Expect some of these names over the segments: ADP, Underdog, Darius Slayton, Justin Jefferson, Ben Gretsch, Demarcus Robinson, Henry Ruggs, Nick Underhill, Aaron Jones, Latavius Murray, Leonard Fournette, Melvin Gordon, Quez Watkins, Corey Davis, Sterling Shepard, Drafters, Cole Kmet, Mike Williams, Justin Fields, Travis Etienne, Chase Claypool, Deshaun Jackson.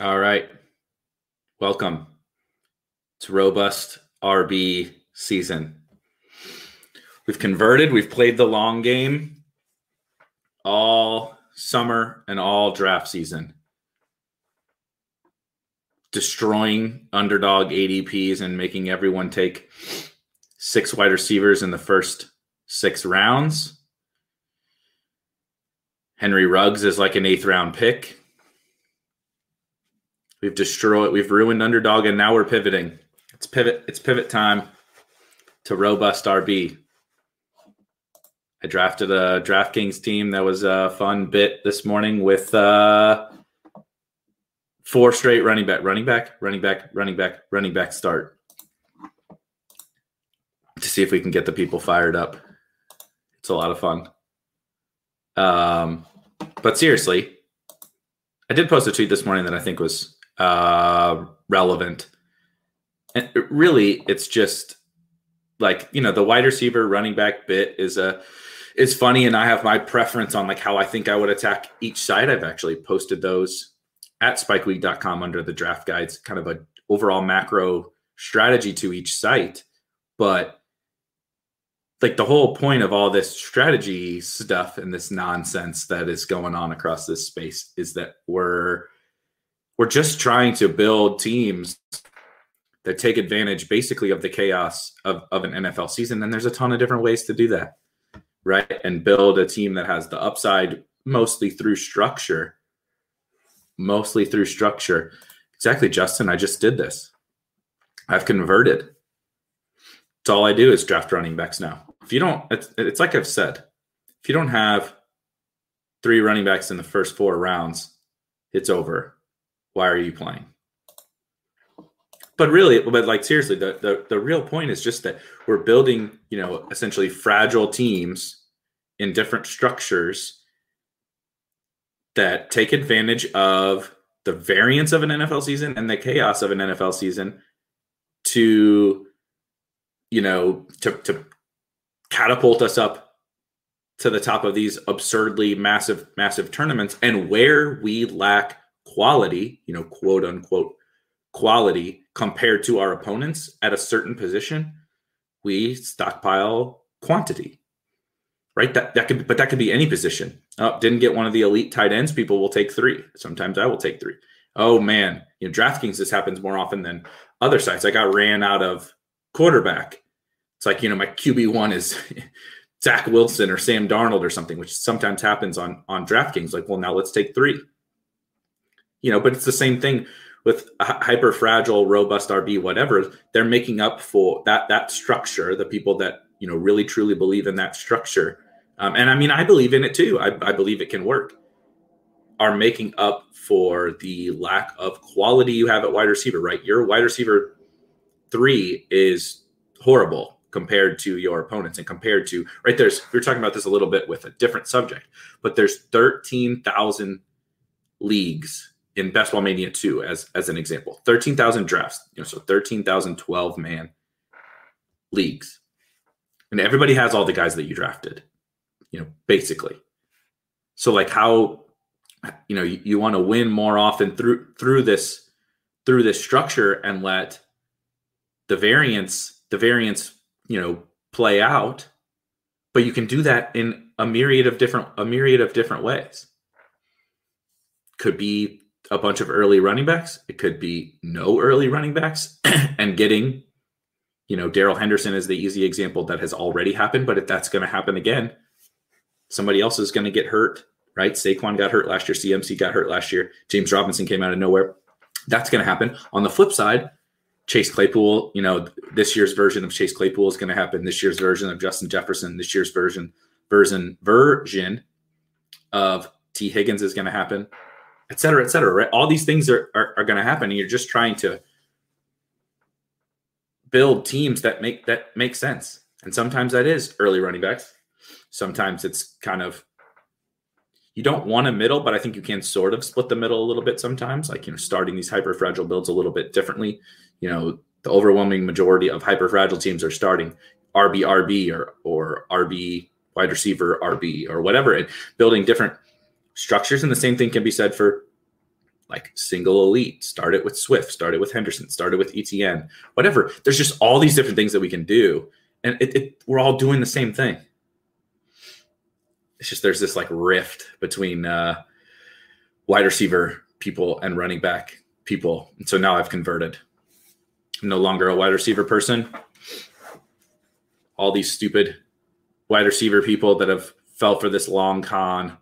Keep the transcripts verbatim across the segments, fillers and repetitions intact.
All right. Welcome to Robust R B season. We've converted. We've played the long game all summer and all draft season, destroying underdog A D Ps and making everyone take six wide receivers in the first six rounds. Henry Ruggs is like an eighth round pick. We've destroyed, we've ruined Underdog, and now we're pivoting. It's pivot, it's pivot time to Robust R B. I drafted a DraftKings team that was a fun bit this morning with uh, four straight running back, running back, running back, running back, running back start to see if we can get the people fired up. It's a lot of fun. Um, but seriously, I did post a tweet this morning that I think was uh relevant, and it really it's just like, you know, the wide receiver running back bit is a is funny, and I have my preference on like how I think I would attack each side. I've actually posted those at spike week dot com under the draft guides, kind of a overall macro strategy to each site. But like the whole point of all this strategy stuff and this nonsense that is going on across this space is that we're We're just trying to build teams that take advantage basically of the chaos of, of an N F L season. And there's a ton of different ways to do that, right? And build a team that has the upside mostly through structure, mostly through structure. Exactly, Justin, I just did this. I've converted. It's all I do is draft running backs now. If you don't, it's, it's like I've said, if you don't have three running backs in the first four rounds, it's over. Why are you playing? But really, but like seriously, the, the the real point is just that we're building, you know, essentially fragile teams in different structures that take advantage of the variance of an N F L season and the chaos of an N F L season to, you know, to, to catapult us up to the top of these absurdly massive, massive tournaments. And where we lack quality, you know, quote unquote quality compared to our opponents at a certain position, we stockpile quantity, right? That that could, but that could be any position. Oh, didn't get one of the elite tight ends. People will take three. Sometimes I will take three. Oh man, you know, DraftKings, this happens more often than other sites. I got ran out of quarterback. It's like, you know, my Q B one is Zach Wilson or Sam Darnold or something, which sometimes happens on, on DraftKings. Like, well, now let's take three. You know, but it's the same thing with hyper fragile, robust R B, whatever. They're making up for that that structure. The people that, you know, really truly believe in that structure, um, and I mean, I believe in it too. I, I believe it can work. Are making up for the lack of quality you have at wide receiver, right? Your wide receiver three is horrible compared to your opponents, and compared to right there's we were talking about this a little bit with a different subject, but there's thirteen thousand leagues in Best Ball Mania two as, as an example, thirteen thousand drafts, you know, so thirteen thousand twelve-man leagues. And everybody has all the guys that you drafted, you know, basically. So like how, you know, you, you want to win more often through through this through this structure and let the variance, the variance, you know, play out, but you can do that in a myriad of different a myriad of different ways. Could be a bunch of early running backs. It could be no early running backs and getting, you know, Darrell Henderson is the easy example that has already happened. But if that's going to happen again, somebody else is going to get hurt, right? Saquon got hurt last year. C M C got hurt last year. James Robinson came out of nowhere. That's going to happen. On the flip side, Chase Claypool, you know, this year's version of Chase Claypool is going to happen. This year's version of Justin Jefferson, this year's version, version, version of T. Higgins is going to happen, et cetera, et cetera, right? All these things are, are, are going to happen. And you're just trying to build teams that make, that make sense. And sometimes that is early running backs. Sometimes it's kind of, you don't want a middle, but I think you can sort of split the middle a little bit sometimes, like, you know, starting these hyper-fragile builds a little bit differently. You know, the overwhelming majority of hyper-fragile teams are starting R B R B or or R B wide receiver R B or whatever, and building different structures. And the same thing can be said for like single elite. Start it with Swift, start it with Henderson, start it with E T N, whatever. There's just all these different things that we can do. And it, it, we're all doing the same thing. It's just there's this like rift between uh, wide receiver people and running back people. And so now I've converted. I'm no longer a wide receiver person. All these stupid wide receiver people that have fell for this long con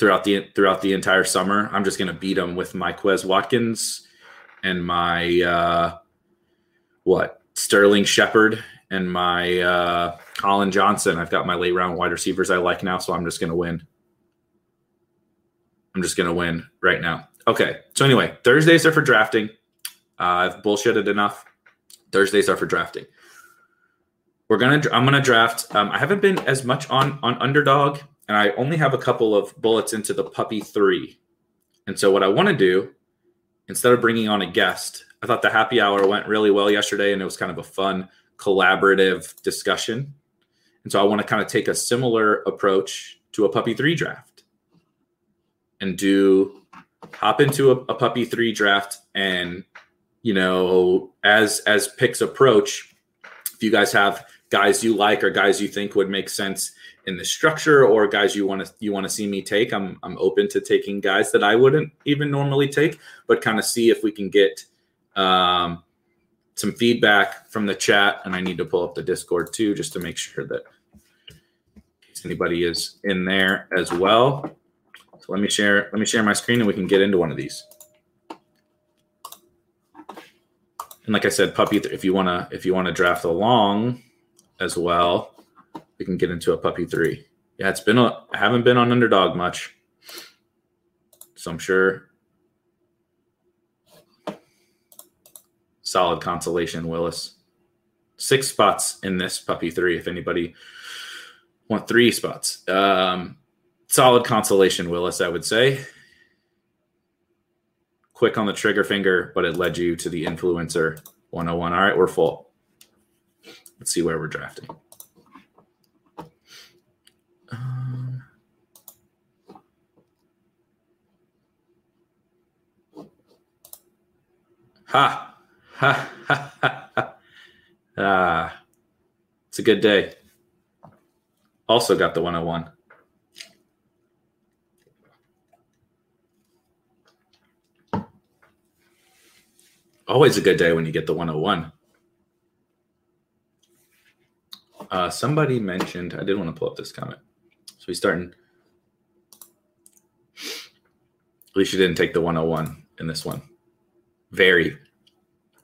throughout the throughout the entire summer. I'm just going to beat them with my Quez Watkins and my uh, what Sterling Shepard and my uh, Colin Johnson. I've got my late round wide receivers I like now, so I'm just going to win. I'm just going to win right now. Okay, so anyway, Thursdays are for drafting. Uh, I've bullshitted enough. Thursdays are for drafting. We're gonna. I'm gonna draft. Um, I haven't been as much on on Underdog, and I only have a couple of bullets into the puppy three. And so what I want to do, instead of bringing on a guest, I thought the happy hour went really well yesterday, and it was kind of a fun collaborative discussion. And so I want to kind of take a similar approach to a puppy three draft and do hop into a, a puppy three draft. And, you know, as, as picks approach, if you guys have guys you like, or guys you think would make sense in the structure, or guys you want to, you want to see me take, I'm, I'm open to taking guys that I wouldn't even normally take, but kind of see if we can get, um, some feedback from the chat. And I need to pull up the Discord too, just to make sure that anybody is in there as well. So let me share, let me share my screen and we can get into one of these. And like I said, puppy, th- if you want to, if you want to draft along as well, we can get into a puppy three. Yeah. It's been, a, I haven't been on Underdog much, so I'm sure solid consolation, Willis. Six spots in this puppy three, if anybody want three spots. Um, solid consolation, Willis, I would say. Quick on the trigger finger, but it led you to the influencer one oh one. All right, we're full. Let's see where we're drafting. Um, ha! Ha, ha, ha, ha. Ah, it's a good day. Also got the one oh one. Always a good day when you get the one oh one. Uh, somebody mentioned, I did want to pull up this comment. So he's starting. At least you didn't take the one oh one in this one. Very.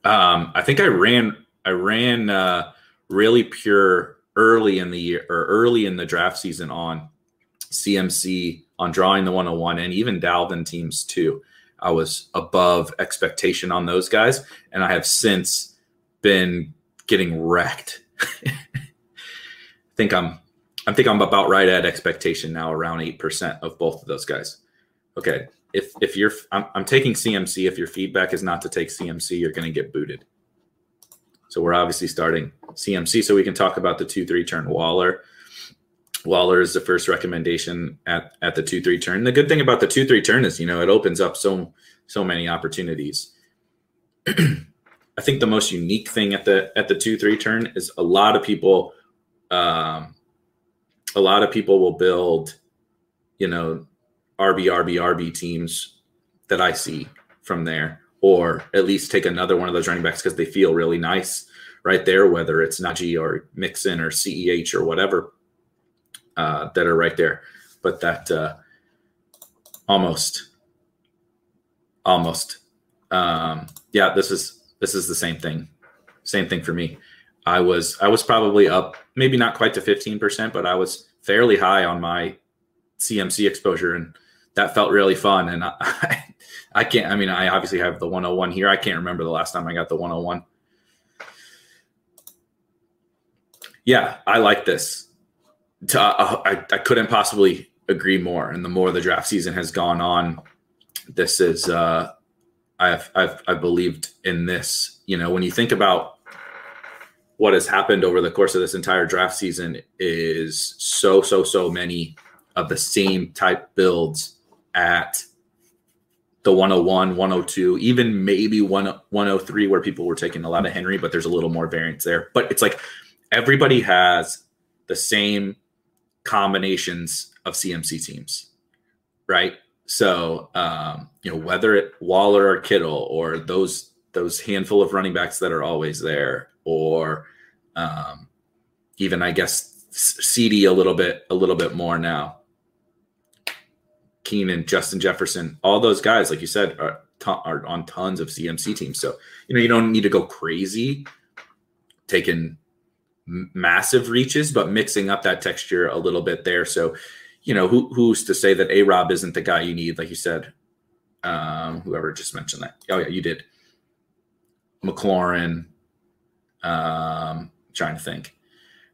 Um, I think I ran, I ran uh, really pure early in the year or early in the draft season on C M C, on drawing the one oh one, and even Dalvin teams too. I was above expectation on those guys, and I have since been getting wrecked. I think I'm, I think I'm about right at expectation now, around eight percent of both of those guys. Okay, if if you're I'm, I'm taking C M C. If your feedback is not to take C M C, you're going to get booted. So we're obviously starting C M C. So we can talk about the two three turn Waller. Waller is the first recommendation at, at the two three turn. The good thing about the two three turn is, you know, it opens up so so many opportunities. I think the most unique thing at the at the two three turn is a lot of people um, a lot of people will build, you know, R B, R B, R B teams that I see from there, or at least take another one of those running backs because they feel really nice right there, whether it's Najee or Mixon or C E H or whatever uh, that are right there. But that uh, almost, almost. Um, yeah, this is this is the same thing. Same thing for me. I was I was probably up, maybe not quite to fifteen percent, but I was fairly high on my C M C exposure, and that felt really fun. And I, I, I can't, I mean, I obviously have the one oh one here. I can't remember the last time I got the one oh one. Yeah, I like this. To, uh, I, I couldn't possibly agree more. And the more the draft season has gone on, this is, uh, I've, I've, I've believed in this. You know, when you think about what has happened over the course of this entire draft season is so, so, so many of the same type builds at the one oh one, one oh two, even maybe one oh three, where people were taking a lot of Henry, but there's a little more variance there. But it's like everybody has the same combinations of C M C teams, right? So, um, you know, whether it Waller or Kittle or those those handful of running backs that are always there, or um, even, I guess, C D a little bit, a little bit more now. Keenan, Justin Jefferson, all those guys, like you said, are, ton- are on tons of C M C teams. So, you know, you don't need to go crazy taking m- massive reaches, but mixing up that texture a little bit there. So, you know, who, who's to say that A-Rob isn't the guy you need? Like you said, um, whoever just mentioned that. Oh, yeah, you did. McLaurin. Um, trying to think.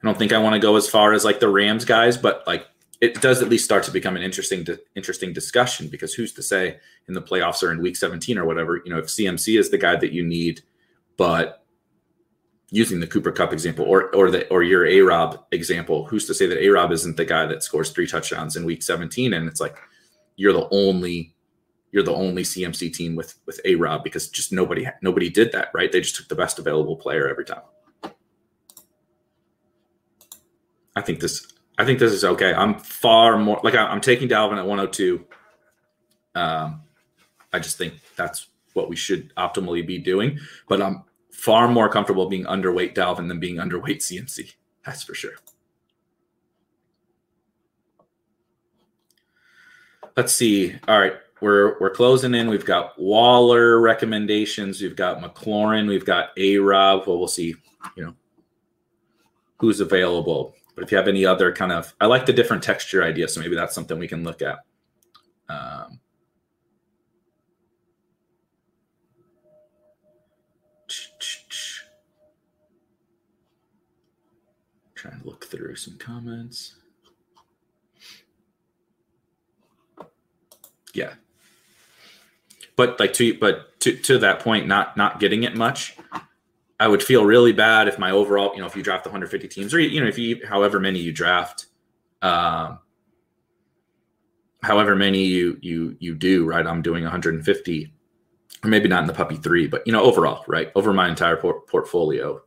I don't think I want to go as far as like the Rams guys, but like, it does at least start to become an interesting, interesting discussion, because who's to say in the playoffs or in week seventeen or whatever, you know, if C M C is the guy that you need, but using the Cooper Kupp example or or the or your A-Rob example, who's to say that A-Rob isn't the guy that scores three touchdowns in week seventeen? And it's like you're the only you're the only C M C team with with A-Rob, because just nobody nobody did that, right? They just took the best available player every time. I think this. I think this is okay. I'm far more like I'm taking Dalvin at one oh two. Um, I just think that's what we should optimally be doing. But I'm far more comfortable being underweight Dalvin than being underweight C M C. That's for sure. Let's see. All right, we're we're closing in. We've got Waller recommendations. We've got McLaurin. We've got A-Rob. Well, we'll see. You know who's available. But if you have any other kind of, I like the different texture idea, so maybe that's something we can look at. Um, trying to look through some comments. Yeah, but like to but to to that point, not not getting it much. I would feel really bad if my overall, you know, if you draft one hundred fifty teams, or, you know, if you, however many you draft, um, however many you, you, you do, right. I'm doing one hundred fifty, or maybe not in the puppy three, but, you know, overall, right. Over my entire por- portfolio.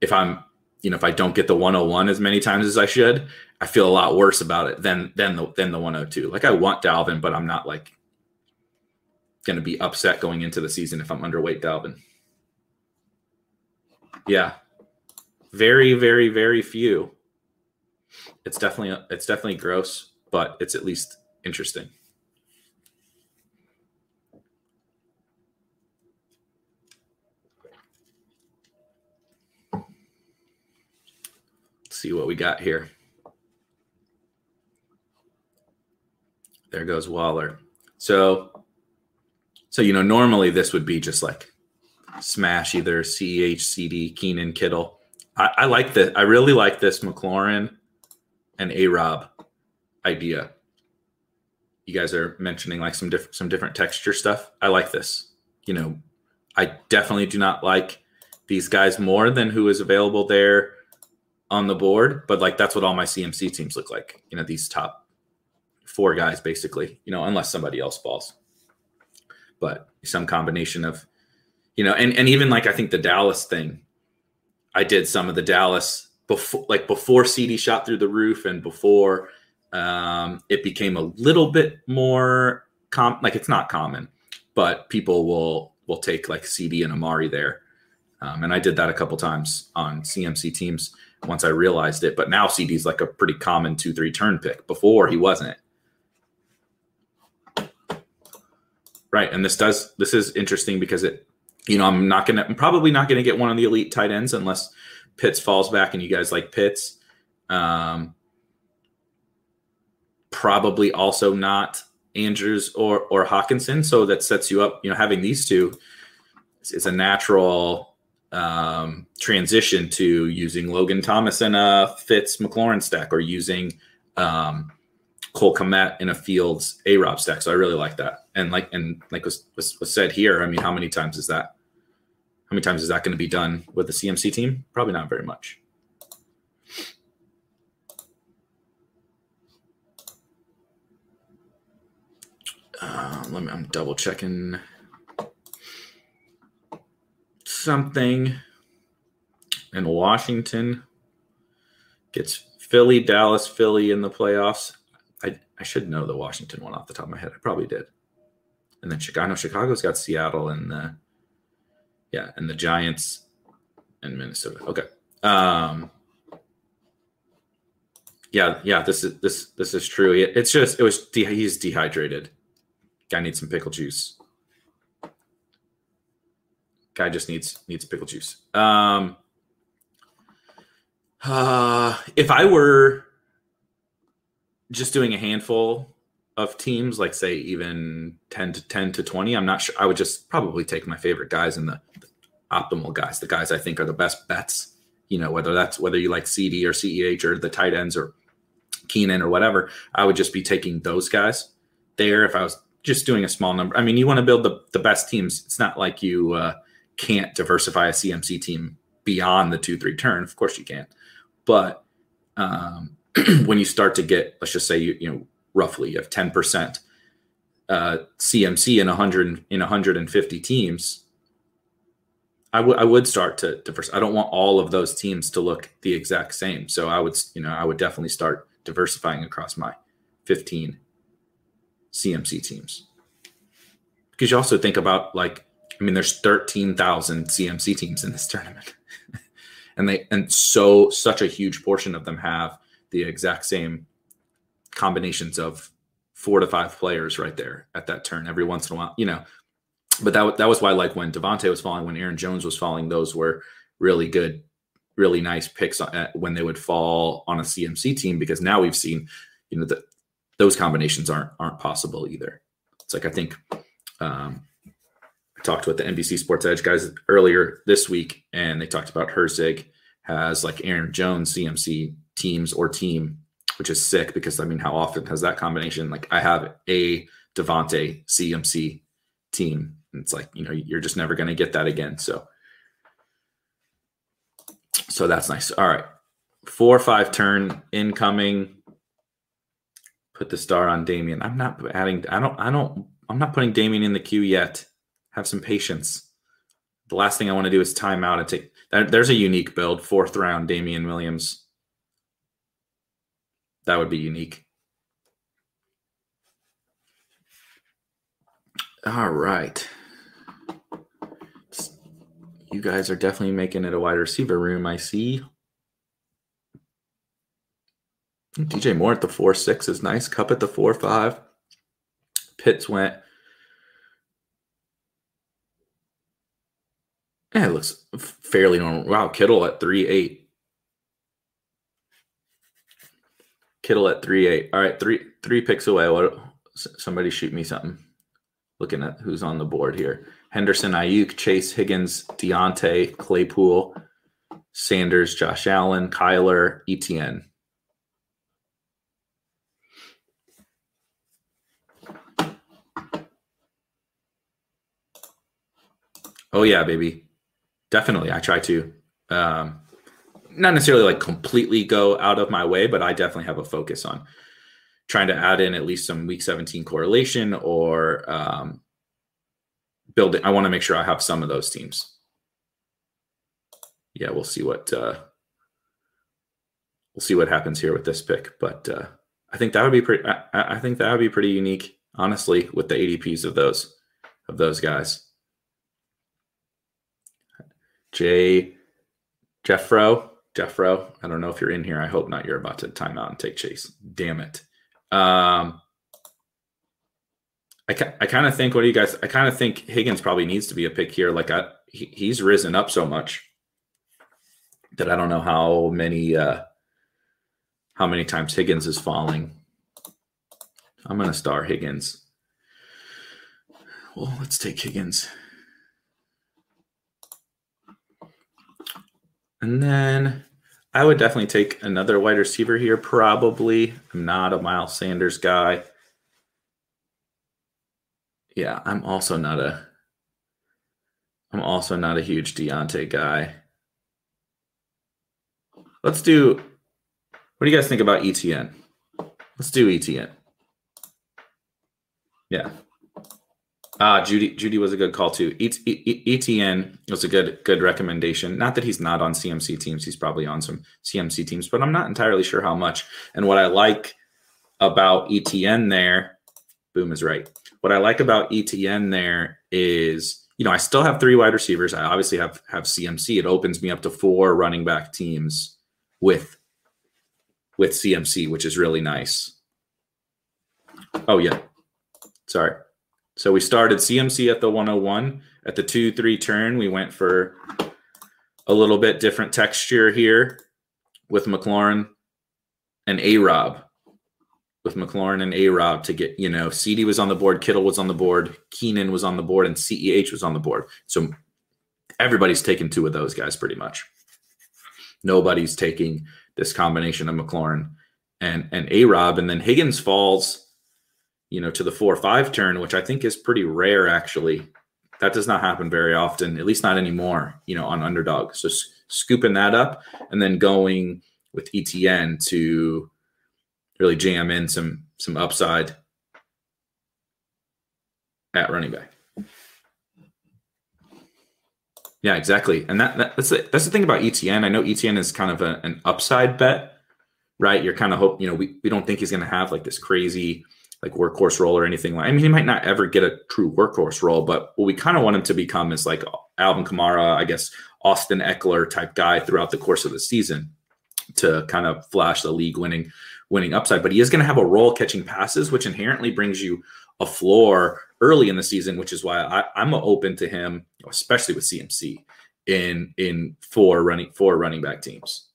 If I'm, you know, if I don't get the one oh one as many times as I should, I feel a lot worse about it than, than the, than the one oh two. Like I want Dalvin, but I'm not like going to be upset going into the season if I'm underweight Dalvin. Yeah. Very, very, very few. It's definitely, it's definitely gross, but it's at least interesting. Let's see what we got here. There goes Waller. So, so, you know, normally this would be just like, smash either C H, C D, Keenan, Kittle. I, I like this. I really like this McLaurin and A-Rob idea. you guys are mentioning like some different, some different texture stuff. I like this. You know, I definitely do not like these guys more than who is available there on the board, but like, that's what all my C M C teams look like. You know, these top four guys basically, you know, unless somebody else falls, but some combination of, you know, and, and even like, I think the Dallas thing, I did some of the Dallas before, like before C D shot through the roof and before um, it became a little bit more com like it's not common, but people will, will take like C D and Amari there. Um, and I did that a couple times on C M C teams once I realized it, but now C D's like a pretty common two, three turn pick. Before he wasn't. Right. And this does, this is interesting because it, you know, I'm not going to, I'm probably not going to get one of the elite tight ends unless Pitts falls back and you guys like Pitts. Um, probably also not Andrews or, or Hawkinson. So that sets you up, you know, having these two is a natural um, transition to using Logan Thomas in a Fitz McLaurin stack or using um, Cole Kmet in a Fields A-Rob stack. So I really like that. And like, and like was, was, was said here, I mean, how many times is that? How many times is that going to be done with the C M C team? Probably not very much. Uh, let me, I'm double checking something. And Washington gets Philly, Dallas, Philly in the playoffs. I, I should know the Washington one off the top of my head. I probably did. And then Chicago. Chicago's got Seattle and the, yeah, and the Giants and Minnesota. Okay. Um, yeah, yeah. This is this this is true. It, it's just it was de he's dehydrated. Guy needs some pickle juice. Guy just needs needs pickle juice. Um, uh, if I were just doing a handful of teams, like say even ten to twenty, I'm not sure. I would just probably take my favorite guys and the, the optimal guys, the guys I think are the best bets, you know, whether that's, whether you like C D or C E H or the tight ends or Keenan or whatever, I would just be taking those guys there. If I was just doing a small number, I mean, you want to build the, the best teams. It's not like you uh, can't diversify a C M C team beyond the two, three turn. Of course you can. But um, when you start to get, let's just say, you, you know, roughly you have ten percent uh, C M C in one hundred in one hundred fifty teams, I would I would start to diversify. I don't want all of those teams to look the exact same. So I would, you know, I would definitely start diversifying across my fifteen C M C teams. Because you also think about like, I mean, there's thirteen thousand C M C teams in this tournament. and they and so such a huge portion of them have the exact same combinations of four to five players right there at that turn every once in a while, you know, but that, that was why, like when Devontae was falling, when Aaron Jones was falling, those were really good, really nice picks on, uh, when they would fall on a C M C team, because now we've seen, you know, that those combinations aren't, aren't possible either. It's like, I think um, I talked with the N B C Sports Edge guys earlier this week, and they talked about Herzig has like Aaron Jones, C M C teams or team, which is sick because, I mean, how often has that combination? Like I have a Devontae C M C team and it's like, you know, you're just never going to get that again. So, so that's nice. All right. Four or five turn incoming. Put the star on Damien. I'm not adding, I don't, I don't, I'm not putting Damien in the queue yet. Have some patience. The last thing I want to do is time out and take, there, there's a unique build, fourth round, Damien Williams. That would be unique. All right. You guys are definitely making it a wide receiver room, I see. D J Moore at the four six is nice. Cup at the four five. Pitts went. Yeah, it looks fairly normal. Wow, Kittle at three eight. Kittle at three eight. All right, three three picks away. What? Somebody shoot me something. Looking at who's on the board here. Henderson, Ayuk, Chase, Higgins, Deontay, Claypool, Sanders, Josh Allen, Kyler, Etienne. Oh yeah, baby. Definitely. I try to, um, not necessarily like completely go out of my way, but I definitely have a focus on trying to add in at least some week seventeen correlation or um, building. I want to make sure I have some of those teams. Yeah, we'll see what uh, we'll see what happens here with this pick, but uh, I think that would be pretty. I, I think that would be pretty unique, honestly, with the A D Ps of those of those guys. Jay Jeffro. Jeffro, I don't know if you're in here. I hope not. You're about to time out and take Chase. Damn it. Um, I ca- I kind of think, what do you guys, I kind of think Higgins probably needs to be a pick here. Like I, he, he's risen up so much that I don't know how many, uh, how many times Higgins is falling. I'm going to star Higgins. Well, let's take Higgins. And then I would definitely take another wide receiver here, probably. I'm not a Miles Sanders guy. Yeah, I'm also not a I'm also not a huge Deontay guy. Let's do, what do you guys think about E T N? Let's do E T N. Yeah. Ah, Judy. Judy was a good call too. E T N was a good good recommendation. Not that he's not on C M C teams; he's probably on some C M C teams, but I'm not entirely sure how much. And what I like about E T N there, Boom is right. What I like about E T N there is, you know, I still have three wide receivers. I obviously have have C M C. It opens me up to four running back teams with with C M C, which is really nice. Oh yeah, sorry. So we started C M C at the one oh one. At the two three turn, we went for a little bit different texture here with McLaurin and A-Rob. With McLaurin and A-Rob to get, you know, C D was on the board, Kittle was on the board, Keenan was on the board, and C E H was on the board. So everybody's taking two of those guys pretty much. Nobody's taking this combination of McLaurin and, and A-Rob. And then Higgins falls, you know, to the four or five turn, which I think is pretty rare, actually. That does not happen very often, at least not anymore, you know, on Underdog. So s- scooping that up and then going with E T N to really jam in some some upside at running back. Yeah, exactly. And that, that that's, the, that's the thing about E T N. I know E T N is kind of a, an upside bet, right? You're kind of hoping, you know, we, we don't think he's going to have like this crazy – like workhorse role or anything like. I mean, he might not ever get a true workhorse role, but what we kind of want him to become is like Alvin Kamara, I guess, Austin Eckler type guy throughout the course of the season to kind of flash the league winning, winning upside. But he is going to have a role catching passes, which inherently brings you a floor early in the season, which is why I, I'm open to him, especially with C M C in in four running four running back teams.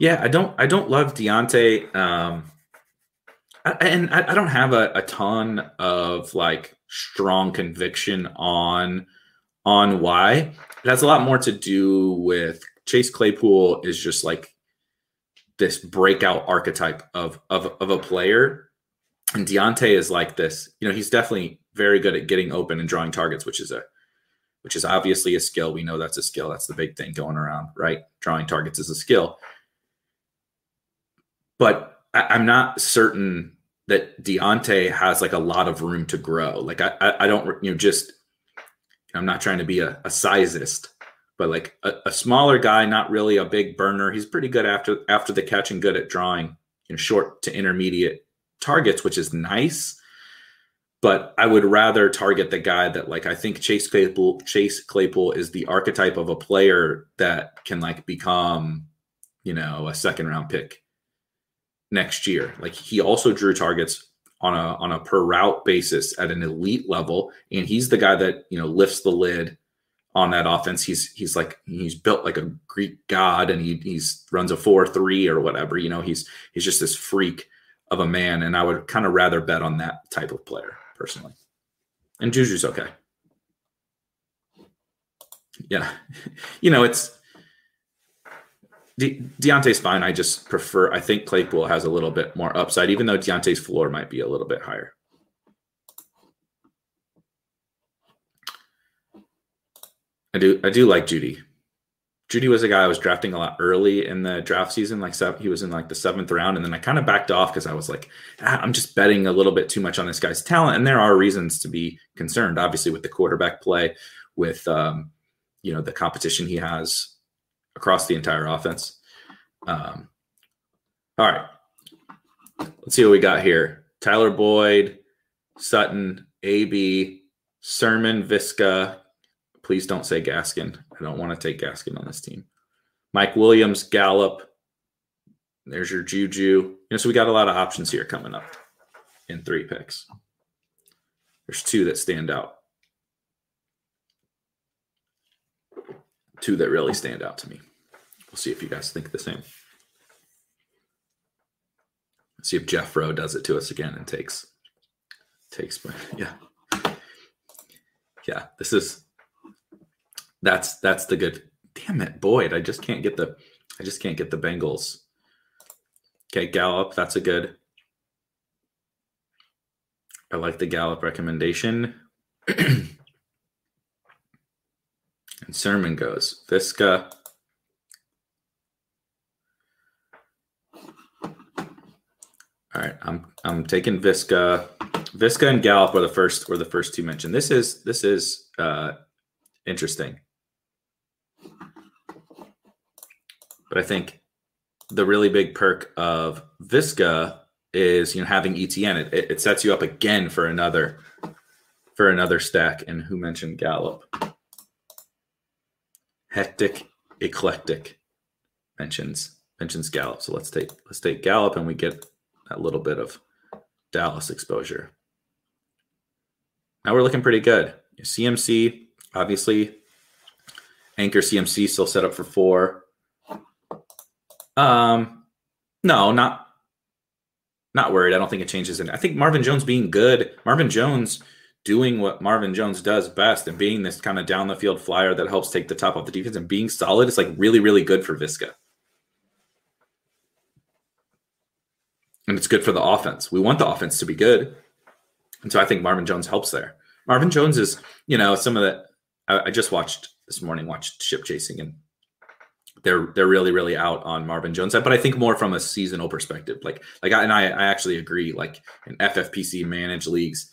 Yeah, I don't I don't love Deontay. Um, And I don't have a, a ton of like strong conviction on on why. It has a lot more to do with Chase Claypool is just like this breakout archetype of of of a player, and Deontay is like this. You know, he's definitely very good at getting open and drawing targets, which is a which is obviously a skill. We know that's a skill. That's the big thing going around, right? Drawing targets is a skill, but I'm not certain that Deontay has like a lot of room to grow. Like I, I, I don't, you know, just, I'm not trying to be a, a sizeist, but like a, a smaller guy, not really a big burner. He's pretty good after, after the catch and good at drawing, you know, short to intermediate targets, which is nice, but I would rather target the guy that like, I think Chase Claypool, Chase Claypool is the archetype of a player that can like become, you know, a second round pick next year. Like he also drew targets on a on a per route basis at an elite level, and he's the guy that, you know, lifts the lid on that offense. He's he's like he's built like a Greek god, and he he's runs a four three or whatever. You know, he's he's just this freak of a man, and I would kind of rather bet on that type of player personally. And Juju's okay. Yeah, you know, it's. De- Deontay's fine. I just prefer, I think Claypool has a little bit more upside, even though Deontay's floor might be a little bit higher. I do I do like Judy. Judy was a guy I was drafting a lot early in the draft season. Like he was in like the seventh round. And then I kind of backed off because I was like, ah, I'm just betting a little bit too much on this guy's talent. And there are reasons to be concerned, obviously, with the quarterback play, with, um, you know, the competition he has across the entire offense. Um, all right. Let's see what we got here. Tyler Boyd, Sutton, A B, Sermon, Visca. Please don't say Gaskin. I don't want to take Gaskin on this team. Mike Williams, Gallup. There's your Juju. You know, so we got a lot of options here coming up in three picks. There's two that stand out. Two that really stand out to me. We'll see if you guys think the same. Let's see if Jeff Rowe does it to us again and takes, takes, yeah. Yeah, this is, That's that's the good. Damn it, Boyd. I just can't get the I just can't get the Bengals. Okay, Gallup, that's a good. I like the Gallup recommendation. And Sermon goes. Visca. All right, I'm I'm taking Visca. Visca and Gallup were the first were the first two mentioned. This is this is uh, interesting. But I think the really big perk of Visca is, you know, having E T N. It, it sets you up again for another for another stack. And who mentioned Gallup? Hectic Eclectic mentions mentions Gallup. So let's take let's take Gallup, and we get that little bit of Dallas exposure. Now we're looking pretty good. C M C, obviously, anchor C M C still set up for four. Um, no, not, not worried. I don't think it changes. And I think Marvin Jones being good, Marvin Jones doing what Marvin Jones does best and being this kind of down the field flyer that helps take the top off the defense and being solid is like really, really good for Visca. And it's good for the offense. We want the offense to be good. And so I think Marvin Jones helps there. Marvin Jones is, you know, some of the, I, I just watched this morning, watched Ship Chasing, and They're they're really really out on Marvin Jones, but I think more from a seasonal perspective. Like like I, and I I actually agree. Like in F F P C managed leagues,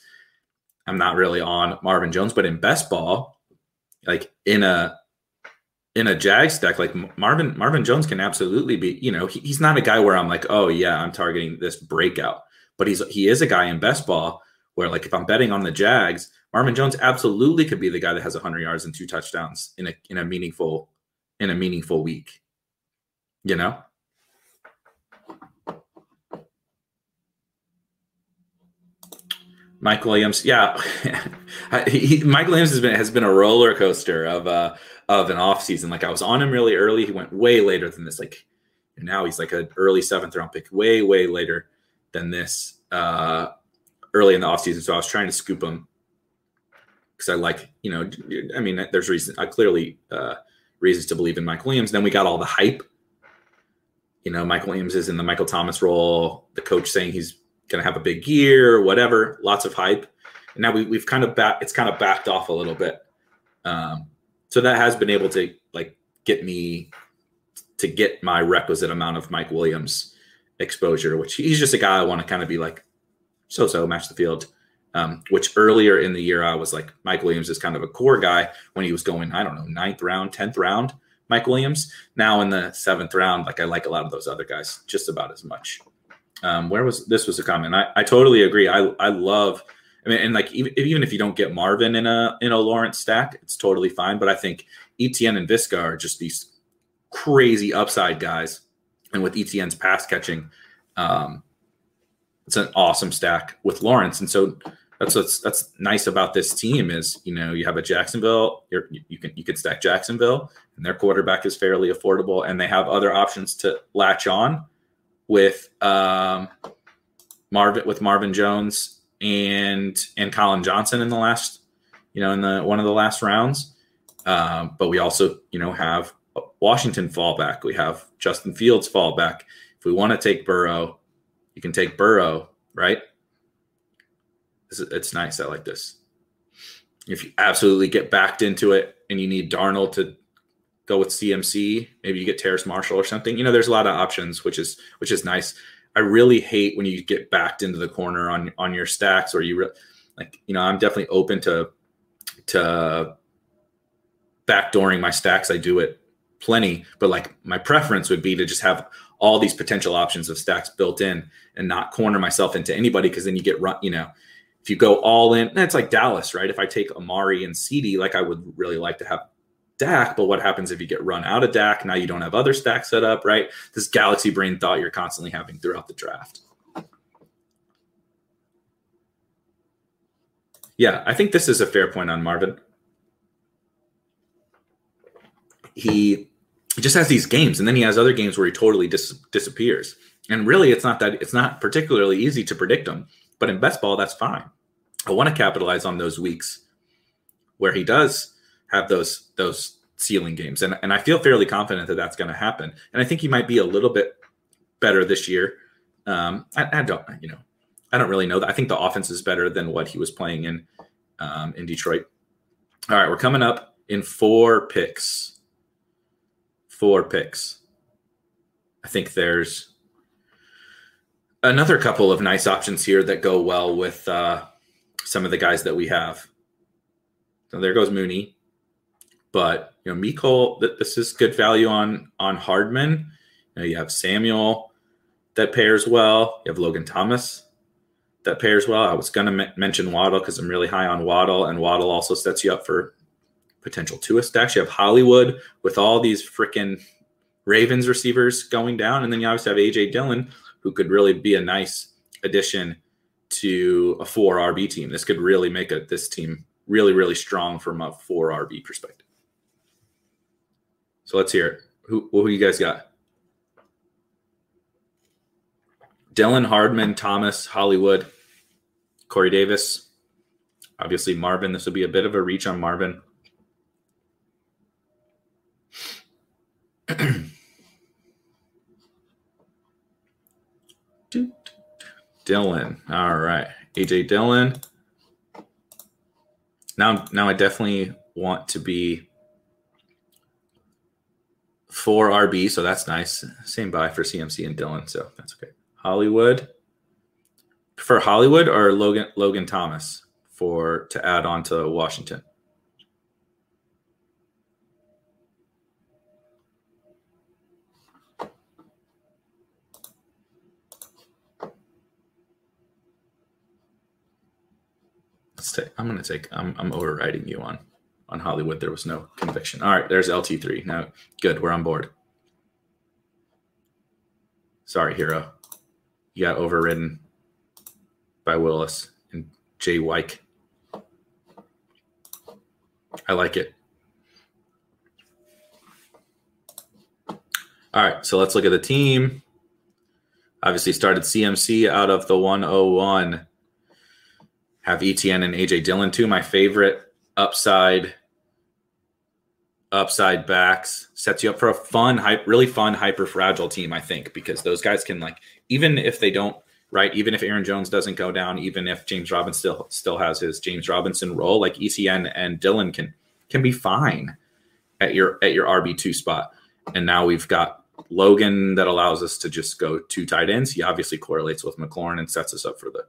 I'm not really on Marvin Jones, but in best ball, like in a in a Jag stack, like Marvin Marvin Jones can absolutely be. You know, he, he's not a guy where I'm like, oh yeah, I'm targeting this breakout, but he's he is a guy in best ball where, like, if I'm betting on the Jags, Marvin Jones absolutely could be the guy that has one hundred yards and two touchdowns in a in a meaningful. in a meaningful week, you know? Mike Williams, yeah. he, Mike Williams has been has been a roller coaster of uh, of an offseason. Like, I was on him really early. He went way later than this. Like, now he's like an early seventh round pick, way, way later than this uh, early in the offseason. So I was trying to scoop him because I like, you know, I mean, there's reason. I clearly uh, – reasons to believe in Mike Williams. Then we got all the hype. You know, Mike Williams is in the Michael Thomas role, the coach saying he's going to have a big year, whatever, lots of hype. And now we, we've kind of back, it's kind of backed off a little bit. Um, so that has been able to like get me to get my requisite amount of Mike Williams exposure, which he's just a guy I want to kind of be like, so-so match the field. Um, which earlier in the year, I was like, Mike Williams is kind of a core guy when he was going, I don't know, ninth round, tenth round, Mike Williams. Now in the seventh round, like I like a lot of those other guys just about as much. Um, where was this was a comment. I, I totally agree. I I love, I mean, and like even, even if you don't get Marvin in a, in a Lawrence stack, it's totally fine. But I think E T N and Visca are just these crazy upside guys. And with E T N's pass catching, um, it's an awesome stack with Lawrence. And so, That's what's that's nice about this team is, you know, you have a Jacksonville, you're, you can you can stack Jacksonville, and their quarterback is fairly affordable, and they have other options to latch on with um, Marvin with Marvin Jones and and Colin Johnson in the last, you know, in the one of the last rounds. Um, but we also, you know, have Washington fallback. We have Justin Fields fallback. If we want to take Burrow, you can take Burrow, right? It's nice. I like this. If you absolutely get backed into it and you need Darnold to go with C M C. Maybe you get Terrace Marshall or something. You know, there's a lot of options, which is which is nice. I really hate when you get backed into the corner on on your stacks, or you re- like, you know, I'm definitely open to to backdooring my stacks. I do it plenty, but like my preference would be to just have all these potential options of stacks built in and not corner myself into anybody. Cause then you get run, you know, if you go all in, it's like Dallas, right? If I take Amari and CeeDee, like I would really like to have Dak, but what happens if you get run out of Dak? Now you don't have other stacks set up, right? This galaxy brain thought you're constantly having throughout the draft. Yeah, I think this is a fair point on Marvin. He just has these games, and then he has other games where he totally dis- disappears. And really, it's not that it's not particularly easy to predict him. But in best ball, that's fine. I want to capitalize on those weeks where he does have those those ceiling games, and and I feel fairly confident that that's going to happen. And I think he might be a little bit better this year. Um, I, I don't, you know, I don't really know that. I think the offense is better than what he was playing in um, in Detroit. All right, we're coming up in four picks. Four picks. I think there's another couple of nice options here that go well with uh, some of the guys that we have. So there goes Mooney, but you know, Mecole, that this is good value on on Hardman. You know, you have Samuel that pairs well. You have Logan Thomas that pairs well. I was going to m- mention Waddle because I'm really high on Waddle, and Waddle also sets you up for potential Tua stacks. You have Hollywood with all these freaking Ravens receivers going down. And then you obviously have A J Dillon, who could really be a nice addition to a four R B team. This could really make a, this team really, really strong from a four R B perspective. So let's hear it. Who, who you guys got? Dillon, Hardman, Thomas, Hollywood, Corey Davis, obviously Marvin. This would be a bit of a reach on Marvin. Dillon. All right. A J Dillon. Now, now I definitely want to be four R B, so that's nice. Same buy for C M C and Dillon, so that's okay. Hollywood. Prefer Hollywood or Logan Logan Thomas for to add on to Washington? Take, I'm going to take, I'm, I'm overriding you on, on Hollywood. There was no conviction. All right, there's L T three. Now, good, we're on board. Sorry, Hero. You got overridden by Willis and Jay Wyke. I like it. All right, so let's look at the team. Obviously started C M C out of the one oh one. Have Etienne and A J Dillon, two my favorite upside upside backs. Sets you up for a fun, hype, really fun, hyper-fragile team, I think, because those guys can, like, even if they don't, right, even if Aaron Jones doesn't go down, even if James Robinson still still has his James Robinson role, like Etienne and Dillon can can be fine at your at your R B two spot. And now we've got Logan that allows us to just go two tight ends. He obviously correlates with McLaurin and sets us up for the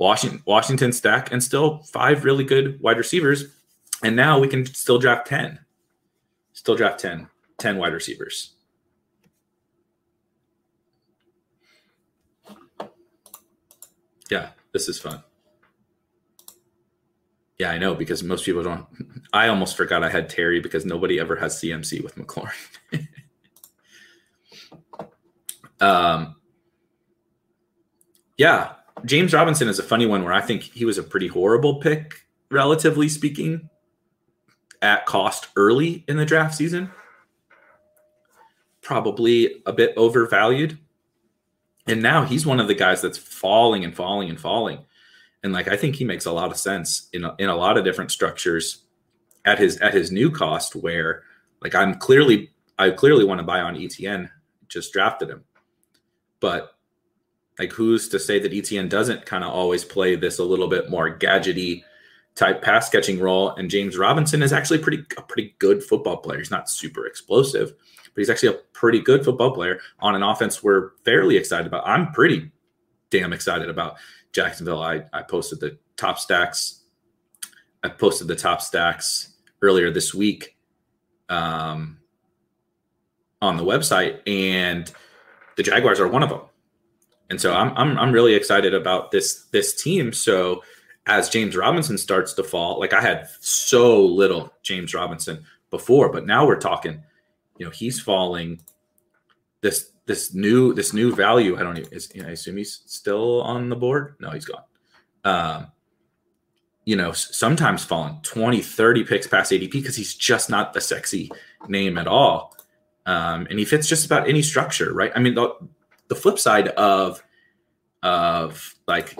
Washington, Washington stack, and still five really good wide receivers. And now we can still draft ten. Still draft ten, ten wide receivers. Yeah, this is fun. Yeah, I know, because most people don't. I almost forgot I had Terry because nobody ever has C M C with McLaurin. um, yeah. James Robinson is a funny one where I think he was a pretty horrible pick, relatively speaking, at cost early in the draft season. Probably a bit overvalued. And now he's one of the guys that's falling and falling and falling. And like, I think he makes a lot of sense in a, in a lot of different structures at his, at his new cost, where like, I'm clearly, I clearly want to buy on Etienne, just drafted him, but like, who's to say that Etienne doesn't kind of always play this a little bit more gadgety type pass catching role. And James Robinson is actually pretty a pretty good football player. He's not super explosive, but he's actually a pretty good football player on an offense we're fairly excited about. I'm pretty damn excited about Jacksonville. I, I posted the top stacks. I posted the top stacks earlier this week um, on the website, and the Jaguars are one of them. And so I'm, I'm I'm really excited about this this team. So as James Robinson starts to fall, like I had so little James Robinson before, but now we're talking, you know, he's falling. This this new this new value. I don't even, is, you know, I assume he's still on the board. No, he's gone. Um, you know, sometimes falling twenty, thirty picks past A D P because he's just not the sexy name at all. Um, and he fits just about any structure, right? I mean, the, the flip side of of like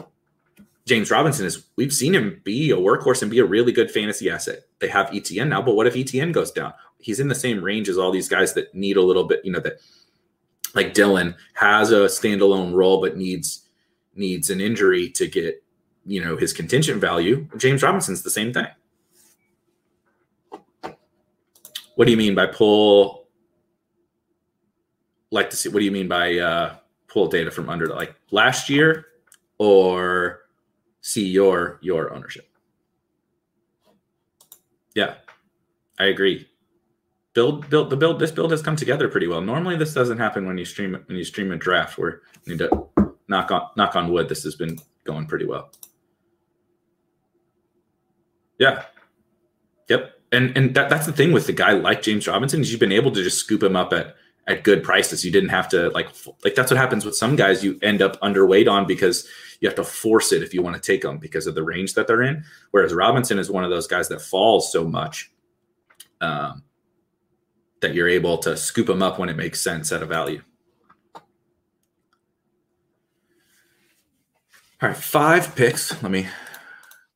James Robinson is we've seen him be a workhorse and be a really good fantasy asset. They have E T N now, but what if E T N goes down? He's in the same range as all these guys that need a little bit, you know, that like Dylan has a standalone role but needs needs an injury to get, you know, his contingent value. James Robinson's the same thing. What do you mean by pull? Like to see, what do you mean by uh, pull data from under, like last year, or see your, your ownership? Yeah, I agree. Build, build the build. This build has come together pretty well. Normally this doesn't happen when you stream, when you stream a draft where you need to knock on, knock on wood. This has been going pretty well. Yeah. Yep. And, and that, that's the thing with the guy like James Robinson is you've been able to just scoop him up at, at good prices. You didn't have to like, like that's what happens with some guys you end up underweight on because you have to force it if you want to take them because of the range that they're in. Whereas Robinson is one of those guys that falls so much um, that you're able to scoop him up when it makes sense at a value. All right, five picks. Let me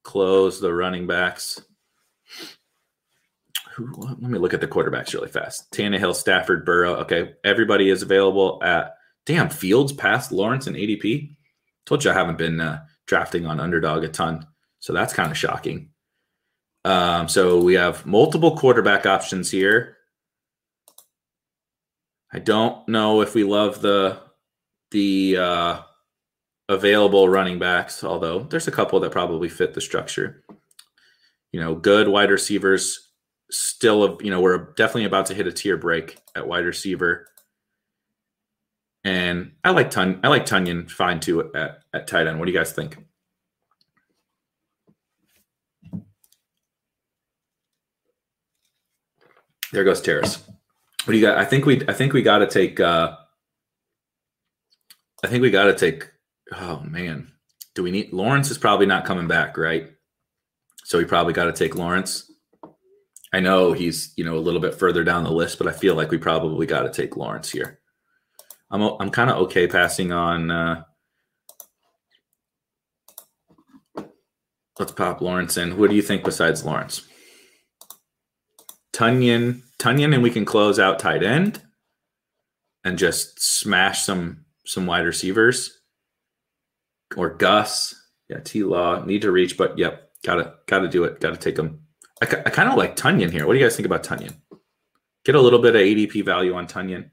close the running backs. Let me look at the quarterbacks really fast. Tannehill, Stafford, Burrow. Okay, everybody is available at – damn, Fields passed Lawrence in A D P. Told you I haven't been uh, drafting on Underdog a ton, so that's kind of shocking. Um, so we have multiple quarterback options here. I don't know if we love the the uh, available running backs, although there's a couple that probably fit the structure. You know, good wide receivers – still, you know, we're definitely about to hit a tier break at wide receiver. And I like Tun I like Tunyon fine too at, at tight end. What do you guys think? There goes Terrace. What do you got? I think we I think we gotta take uh I think we gotta take oh man. Do we need Lawrence is probably not coming back, right? So we probably gotta take Lawrence. I know he's, you know, a little bit further down the list, but I feel like we probably got to take Lawrence here. I'm I'm kind of okay passing on. Uh, let's pop Lawrence in. What do you think besides Lawrence? Tunyon, Tunyon, and we can close out tight end and just smash some some wide receivers or Gus. Yeah, T Law need to reach, but yep, gotta gotta do it. Gotta take him. I, I kind of like Tunyon here. What do you guys think about Tunyon? Get a little bit of A D P value on Tunyon.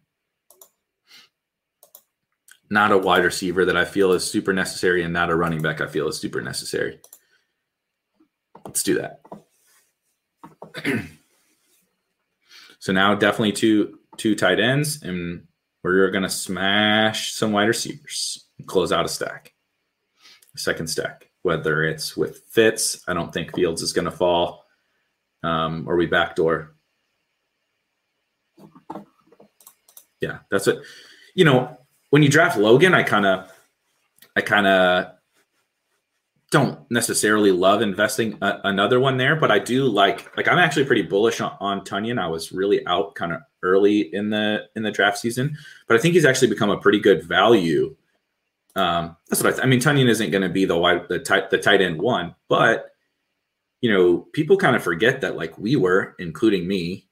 Not a wide receiver that I feel is super necessary and not a running back I feel is super necessary. Let's do that. So now definitely two, two tight ends, and we're going to smash some wide receivers and close out a stack, a second stack, whether it's with Fitz. I don't think Fields is going to fall. Um, or we backdoor. Yeah, that's what, you know, when you draft Logan, I kind of, I kind of don't necessarily love investing a, another one there, but I do like, like I'm actually pretty bullish on, on Tunyon. I was really out kind of early in the, in the draft season, but I think he's actually become a pretty good value. Um, that's what I, th I mean, Tunyon isn't going to be the wide, the tight, the tight end one, but you know, people kind of forget that like we were, including me,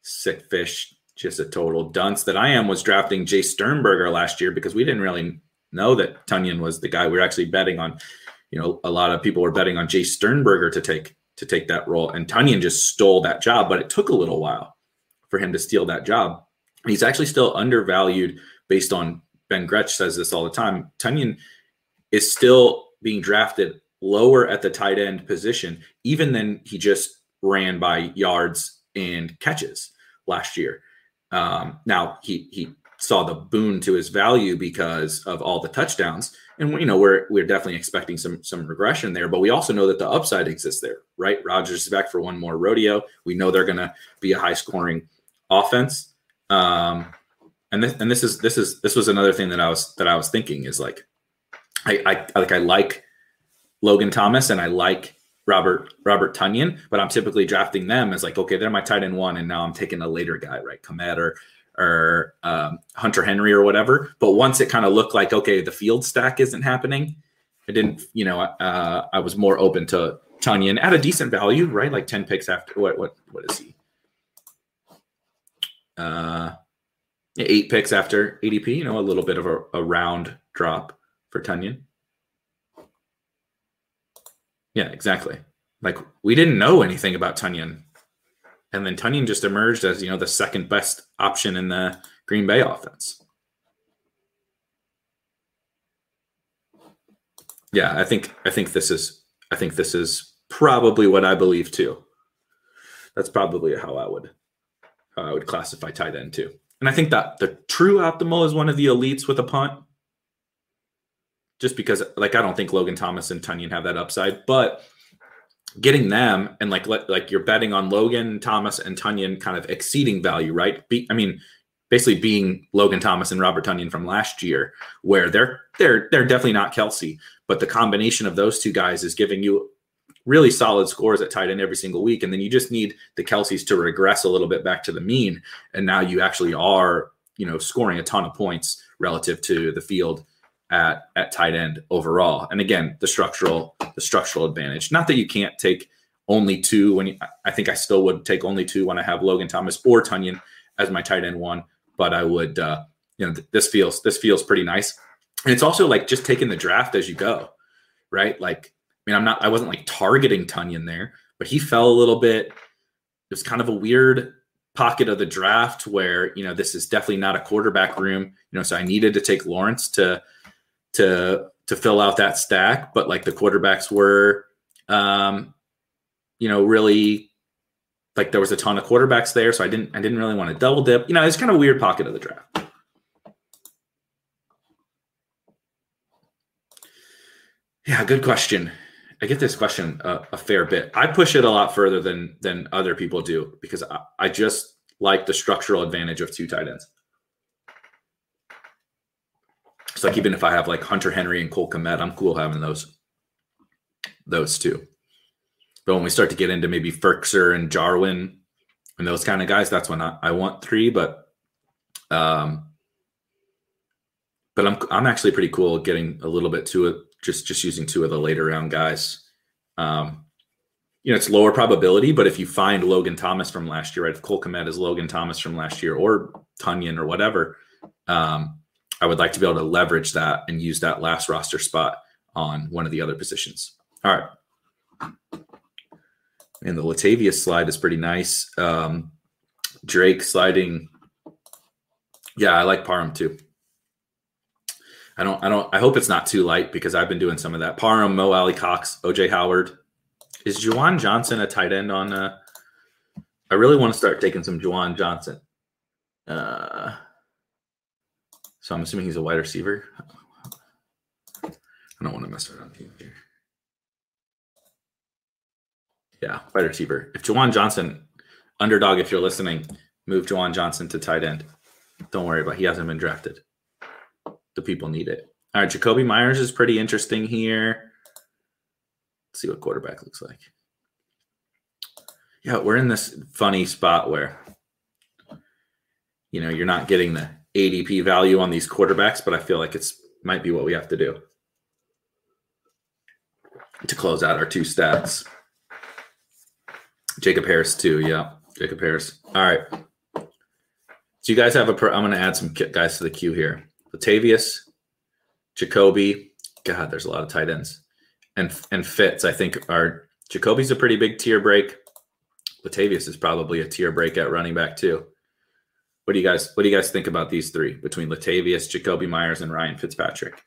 sick fish, just a total dunce that I am, was drafting Jay Sternberger last year because we didn't really know that Tunyon was the guy we were actually betting on. you know, a lot of people were betting on Jay Sternberger to take to take that role. And Tunyon just stole that job, but it took a little while for him to steal that job. And he's actually still undervalued based on, Ben Gretsch says this all the time, Tunyon is still being drafted lower at the tight end position, even then he just ran by yards and catches last year. Um, now he he saw the boon to his value because of all the touchdowns. And you know, we're we're definitely expecting some some regression there, but we also know that the upside exists there, right? Rodgers is back for one more rodeo. We know they're gonna be a high scoring offense. Um, and this and this is this is this was another thing that I was that I was thinking is like I, I like I like Logan Thomas and I like Robert Robert Tunyon, but I'm typically drafting them as like, okay, they're my tight end one, and now I'm taking a later guy, right? Komet or or um, Hunter Henry or whatever. But once it kind of looked like, okay, the field stack isn't happening, I didn't, you know, uh, I was more open to Tunyon at a decent value, right? Like ten picks after what what what is he? Uh, eight picks after A D P, you know, a little bit of a, a round drop for Tunyon. Yeah, exactly. Like we didn't know anything about Tunyon. And then Tunyon just emerged as, you know, the second best option in the Green Bay offense. Yeah, I think I think this is I think this is probably what I believe too. That's probably how I would how I would classify tight end too. And I think that the true optimal is one of the elites with a punt. Just because, like, I don't think Logan Thomas and Tunyon have that upside, but getting them and like let, like you're betting on Logan Thomas and Tunyon kind of exceeding value, right? Be, I mean, basically being Logan Thomas and Robert Tunyon from last year, where they're they're they're definitely not Kelsey, but the combination of those two guys is giving you really solid scores at tight end every single week, and then you just need the Kelseys to regress a little bit back to the mean, and now you actually are, you know, scoring a ton of points relative to the field at at tight end overall. And again, the structural the structural advantage, not that you can't take only two when you, I think I still would take only two when I have Logan Thomas or Tunyon as my tight end one, but I would uh you know th- this feels this feels pretty nice. And it's also like just taking the draft as you go, right? Like I mean I'm not I wasn't like targeting Tunyon there, but he fell a little bit. It was kind of a weird pocket of the draft where, you know, this is definitely not a quarterback room, you know, so I needed to take Lawrence to to to fill out that stack, but like the quarterbacks were, um, you know, really like there was a ton of quarterbacks there. So I didn't, I didn't really want to double dip, you know, it's kind of a weird pocket of the draft. Yeah. Good question. I get this question a, a fair bit. I push it a lot further than, than other people do because I, I just like the structural advantage of two tight ends. So like even if I have like Hunter Henry and Cole Kmet, I'm cool having those, those two. But when we start to get into maybe Ferkser and Jarwin and those kind of guys, that's when I, I want three. But, um, but I'm I'm actually pretty cool getting a little bit to it, just just using two of the later round guys. Um, you know, it's lower probability, but if you find Logan Thomas from last year, right? If Cole Kmet is Logan Thomas from last year or Tunyon or whatever, um, I would like to be able to leverage that and use that last roster spot on one of the other positions. All right. And the Latavius slide is pretty nice. Um, Drake sliding. Yeah, I like Parham too. I don't, I don't, I hope it's not too light because I've been doing some of that. Parham, Mo Alley Cox, O J Howard. Is Juwan Johnson a tight end on, uh, I really want to start taking some Juwan Johnson. Uh, So I'm assuming he's a wide receiver. I don't want to mess around here. Yeah, wide receiver. If Juwan Johnson, underdog, if you're listening, move Juwan Johnson to tight end. Don't worry about it. He hasn't been drafted. The people need it. All right, Jacoby Myers is pretty interesting here. Let's see what quarterback looks like. Yeah, we're in this funny spot where, you know, you're not getting the A D P value on these quarterbacks, but I feel like it's might be what we have to do to close out our two stats. Jacob Harris too. Yeah. Jacob Harris. All right. So you guys have a, pro- I'm going to add some guys to the queue here. Latavius, Jacoby. God, there's a lot of tight ends. and and Fitz, I think, are Jacoby's a pretty big tier break. Latavius is probably a tier break at running back too. What do you guys what do you guys think about these three between Latavius, Jacoby Myers, and Ryan Fitzpatrick?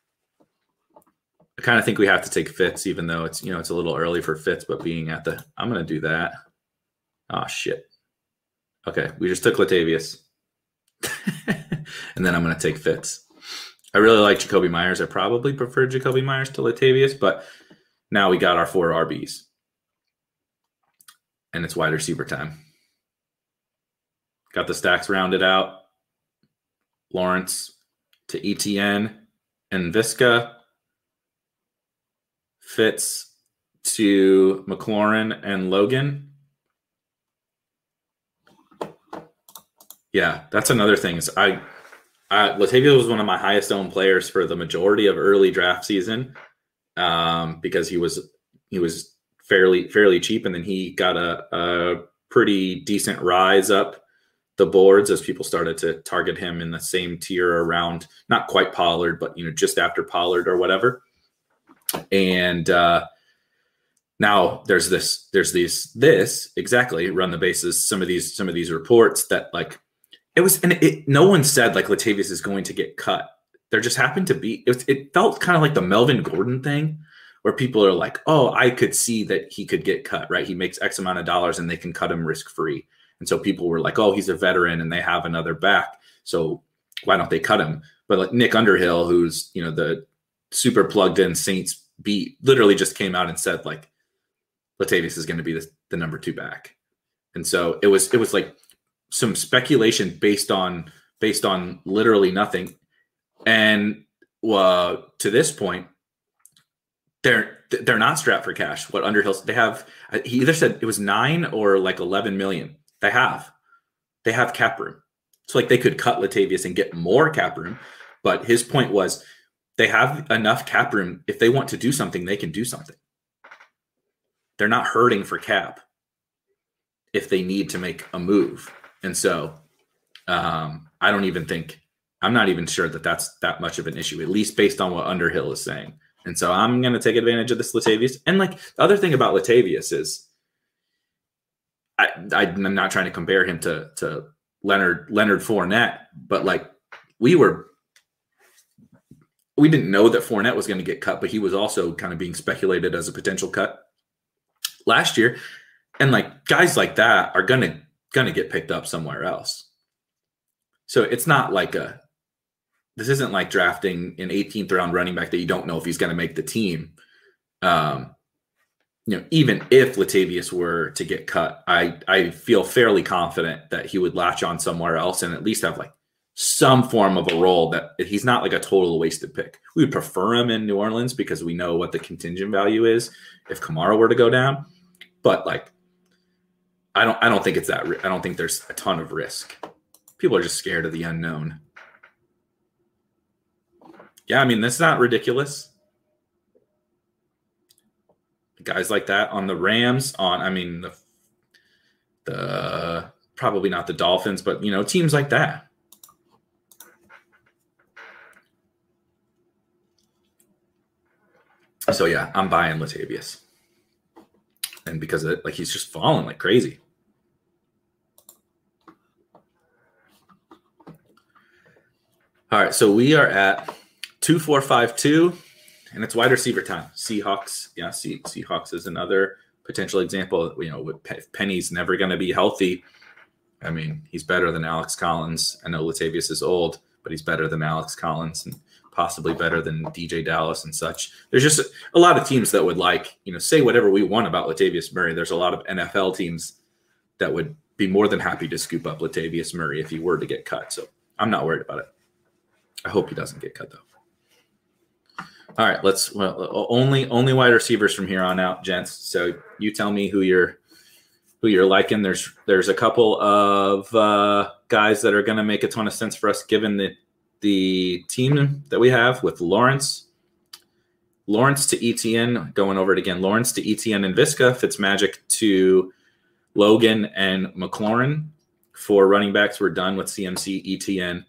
I kind of think we have to take Fitz, even though it's, you know, it's a little early for Fitz, but being at the, I'm going to do that. Oh, shit. Okay. We just took Latavius and then I'm going to take Fitz. I really like Jacoby Myers. I probably prefer Jacoby Myers to Latavius, but now we got our four R Bs and it's wide receiver time. Got the stacks rounded out. Lawrence to E T N and Visca. Fitz to McLaurin and Logan. Yeah, that's another thing. Is I, I Latavius was one of my highest owned players for the majority of early draft season um, because he was he was fairly fairly cheap, and then he got a, a pretty decent rise up the boards as people started to target him in the same tier around, not quite Pollard, but you know, just after Pollard or whatever. And uh, now there's this, there's these, this exactly run the bases. Some of these, some of these reports that like it was, and it, no one said like Latavius is going to get cut. There just happened to be, it, was, it felt kind of like the Melvin Gordon thing where people are like, oh, I could see that he could get cut, right? He makes X amount of dollars and they can cut him risk-free. And so people were like, oh, he's a veteran and they have another back. So why don't they cut him? But like Nick Underhill, who's, you know, the super plugged in Saints beat, literally just came out and said like, Latavius is going to be the, the number two back. And so it was, it was like some speculation based on, based on literally nothing. And uh, to this point, they're, they're not strapped for cash. What Underhill, they have, he either said it was nine or like eleven million. They have, they have cap room. It's like they could cut Latavius and get more cap room. But his point was they have enough cap room. If they want to do something, they can do something. They're not hurting for cap if they need to make a move. And so um, I don't even think, I'm not even sure that that's that much of an issue, at least based on what Underhill is saying. And so I'm going to take advantage of this Latavius. And like the other thing about Latavius is, I, I'm not trying to compare him to to Leonard Leonard Fournette, but like we were, we didn't know that Fournette was going to get cut, but he was also kind of being speculated as a potential cut last year, and like guys like that are gonna gonna get picked up somewhere else. So it's not like a, this isn't like drafting an eighteenth round running back that you don't know if he's going to make the team. Um, You know, even if Latavius were to get cut, I, I feel fairly confident that he would latch on somewhere else and at least have like some form of a role that he's not like a total wasted pick. We would prefer him in New Orleans because we know what the contingent value is if Kamara were to go down. But like, I don't I don't think it's that. I don't think there's a ton of risk. People are just scared of the unknown. Yeah, I mean, that's not ridiculous. Guys like that on the Rams, on, I mean, the, the probably not the Dolphins, but, you know, teams like that. So, yeah, I'm buying Latavius. And because of it, like, he's just falling like crazy. All right, so we are at two four five two. And it's wide receiver time. Seahawks, yeah, Se- Seahawks is another potential example. You know, with Pe- Penny's never going to be healthy. I mean, he's better than Alex Collins. I know Latavius is old, but he's better than Alex Collins and possibly better than D J Dallas and such. There's just a, a lot of teams that would like, you know, say whatever we want about Latavius Murray. There's a lot of N F L teams that would be more than happy to scoop up Latavius Murray if he were to get cut. So I'm not worried about it. I hope he doesn't get cut, though. All right, let's, well, only only wide receivers from here on out, gents. So you tell me who you're who you're liking. There's there's a couple of uh, guys that are going to make a ton of sense for us given the the team that we have with Lawrence, Lawrence to E T N, going over it again. Lawrence to E T N and Visca, Fitzmagic to Logan and McLaurin. For running backs, we're done with C M C, E T N,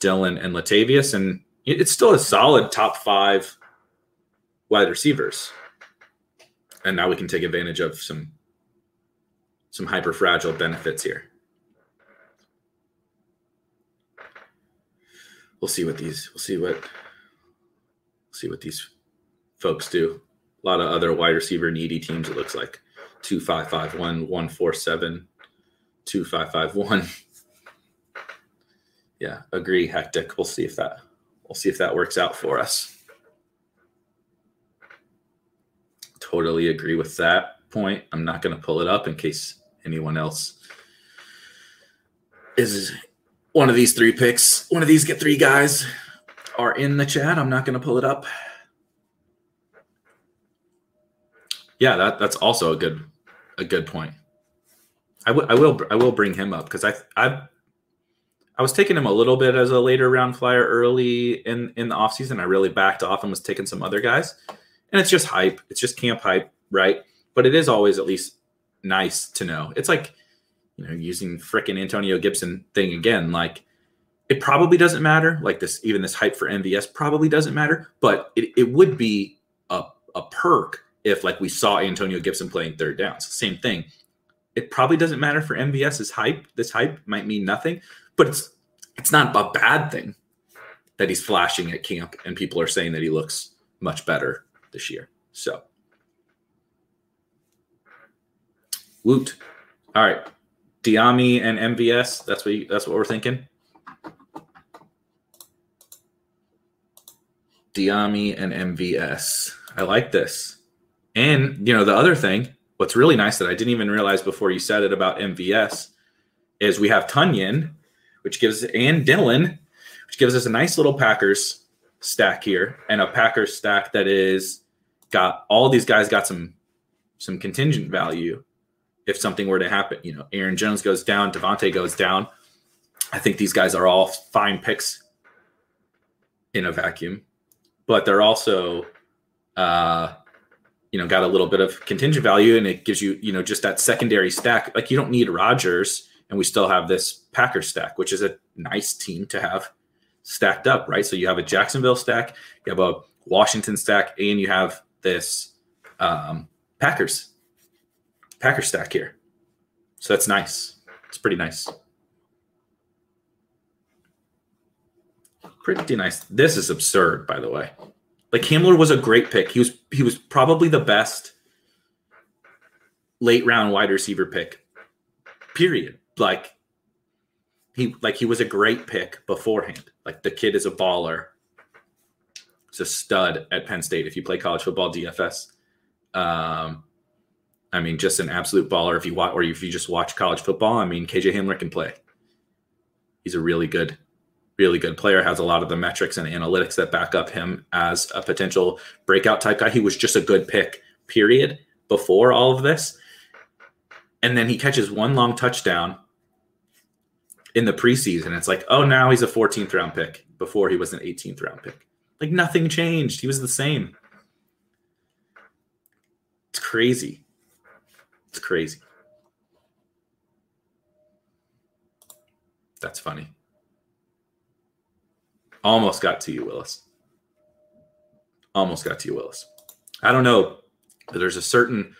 Dillon, and Latavius, and it's still a solid top five wide receivers. And now we can take advantage of some some hyper-fragile benefits here. We'll see what these we'll see what we'll see what these folks do. A lot of other wide receiver needy teams, it looks like. two five five one, one four seven, two five five one. Yeah, agree, hectic. We'll see if that we'll see if that works out for us. Totally agree with that point. I'm not going to pull it up in case anyone else is one of these three picks. One of these get three guys are in the chat. I'm not going to pull it up. Yeah, that, that's also a good a good point. I, w- I will I will bring him up because I I I was taking him a little bit as a later round flyer early in, in the offseason. I really backed off and was taking some other guys. And it's just hype. It's just camp hype, right? But it is always at least nice to know. It's like, you know, using frickin' Antonio Gibson thing again. Like, it probably doesn't matter. Like this, even this hype for M V S probably doesn't matter. But it, it would be a, a perk if, like, we saw Antonio Gibson playing third down. So same thing. It probably doesn't matter for M V S's hype. This hype might mean nothing. But it's it's not a bad thing that he's flashing at camp and people are saying that he looks much better this year. So, woot. All right. Diami and M V S, that's what you, that's what we're thinking. Diami and M V S. I like this. And, you know, the other thing, what's really nice that I didn't even realize before you said it about M V S is we have Tunyon, which gives, and Dillon, which gives us a nice little Packers stack here, and a Packers stack that is got all these guys got some some contingent value if something were to happen. You know, Aaron Jones goes down, Devontae goes down. I think these guys are all fine picks in a vacuum, but they're also uh you know got a little bit of contingent value, and it gives you, you know, just that secondary stack. Like, you don't need Rodgers, and we still have this Packers stack, which is a nice team to have stacked up, right? So you have a Jacksonville stack, you have a Washington stack, and you have this um, Packers Packers stack here. So that's nice. It's pretty nice. Pretty nice. This is absurd, by the way. Like, Hamler was a great pick. He was he was probably the best late round wide receiver pick. Period. Like. He like he was a great pick beforehand. Like, the kid is a baller. He's a stud at Penn State. If you play college football D F S, um, I mean, just an absolute baller. If you watch, or if you just watch college football, I mean, K J Hamler can play. He's a really good, really good player. Has a lot of the metrics and analytics that back up him as a potential breakout type guy. He was just a good pick. Period. Before all of this, and then he catches one long touchdown in the preseason. It's like, oh, now he's a fourteenth round pick. Before, he was an eighteenth round pick. Like, nothing changed. He was the same. It's crazy. It's crazy. That's funny. Almost got to you, Willis. Almost got to you, Willis. I don't know, but there's a certain,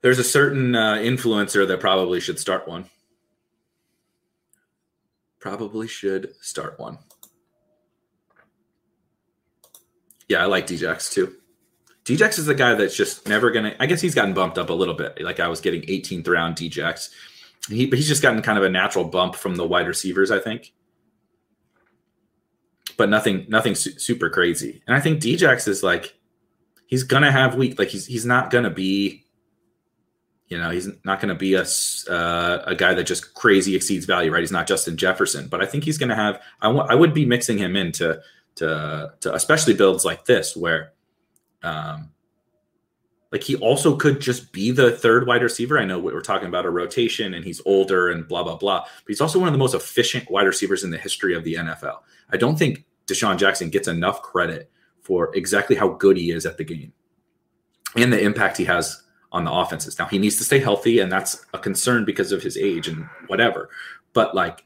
there's a certain uh, influencer that probably should start one. Probably should start one. Yeah, I like D J X too. D J X is the guy that's just never going to – I guess he's gotten bumped up a little bit. Like, I was getting eighteenth round D J X. He, but he's just gotten kind of a natural bump from the wide receivers, I think. But nothing nothing su- super crazy. And I think D J X is like – he's going to have weak – like, he's he's not going to be – You know, he's not going to be a, uh, a guy that just crazy exceeds value, right? He's not Justin Jefferson, but I think he's going to have, I, w- I would be mixing him in to, to, to especially builds like this where, um, like, he also could just be the third wide receiver. I know we're talking about a rotation and he's older and blah, blah, blah, but he's also one of the most efficient wide receivers in the history of the N F L. I don't think Deshaun Jackson gets enough credit for exactly how good he is at the game and the impact he has on the offenses. Now, he needs to stay healthy, and that's a concern because of his age and whatever. But, like,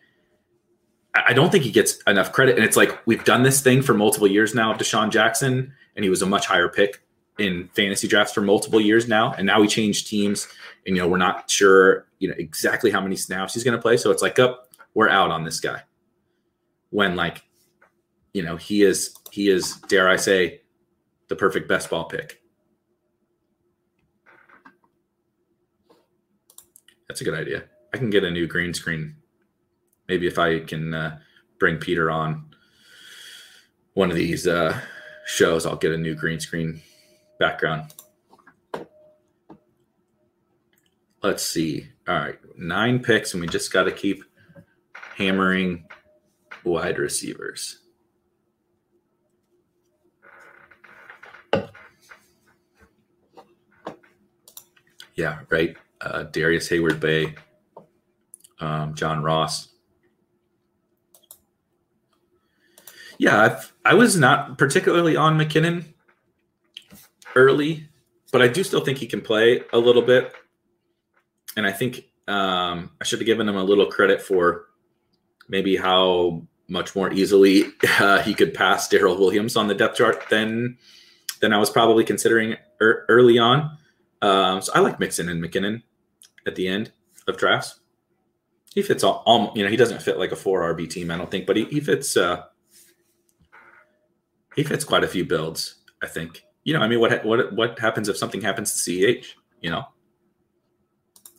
I don't think he gets enough credit. And it's like, we've done this thing for multiple years now, Deshaun Jackson, and he was a much higher pick in fantasy drafts for multiple years now. And now we changed teams and, you know, we're not sure, you know, exactly how many snaps he's going to play. So it's like, oh, we're out on this guy when, like, you know, he is, he is, dare I say, the perfect best ball pick. That's a good idea. I can get a new green screen. Maybe if I can uh, bring Peter on one of these uh, shows, I'll get a new green screen background. Let's see. All right. Nine picks, and we just got to keep hammering wide receivers. Yeah, right. Uh, Darius Hayward Bay, um, John Ross. Yeah, I've, I was not particularly on McKinnon early, but I do still think he can play a little bit. And I think um, I should have given him a little credit for maybe how much more easily uh, he could pass Darrell Williams on the depth chart than, than I was probably considering er- early on. Um, so I like Mixon and McKinnon at the end of drafts. He fits all, all you know, he doesn't fit like a four R B team, I don't think, but he, he fits, uh, he fits quite a few builds, I think. You know, I mean, what, what, what happens if something happens to C H, you know?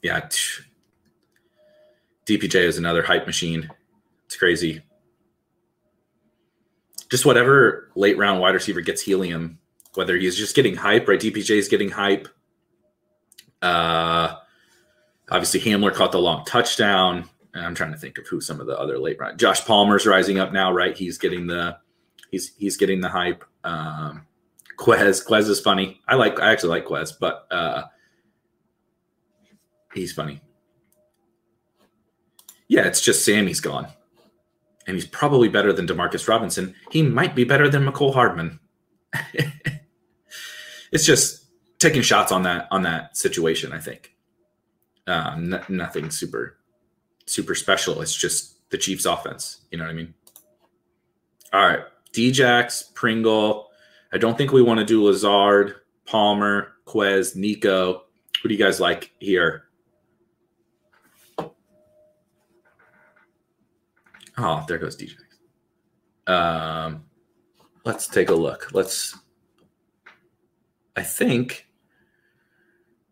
Yeah. Tch. D P J is another hype machine. It's crazy. Just whatever late round wide receiver gets helium, whether he's just getting hype, right? D P J is getting hype. Uh, obviously Hamler caught the long touchdown. And I'm trying to think of who some of the other late round. Josh Palmer's rising up now, right? He's getting the, he's, he's getting the hype. Um, Quez, Quez is funny. I like, I actually like Quez, but, uh, he's funny. Yeah. It's just Sammy's gone and he's probably better than Demarcus Robinson. He might be better than McCole Hardman. It's just taking shots on that, on that situation. I think um, n- nothing super, super special. It's just the Chiefs offense. You know what I mean? All right. Djax, Pringle. I don't think we want to do Lazard, Palmer, Quez, Nico. Who do you guys like here? Oh, there goes Djax. Um, let's take a look. Let's, I think,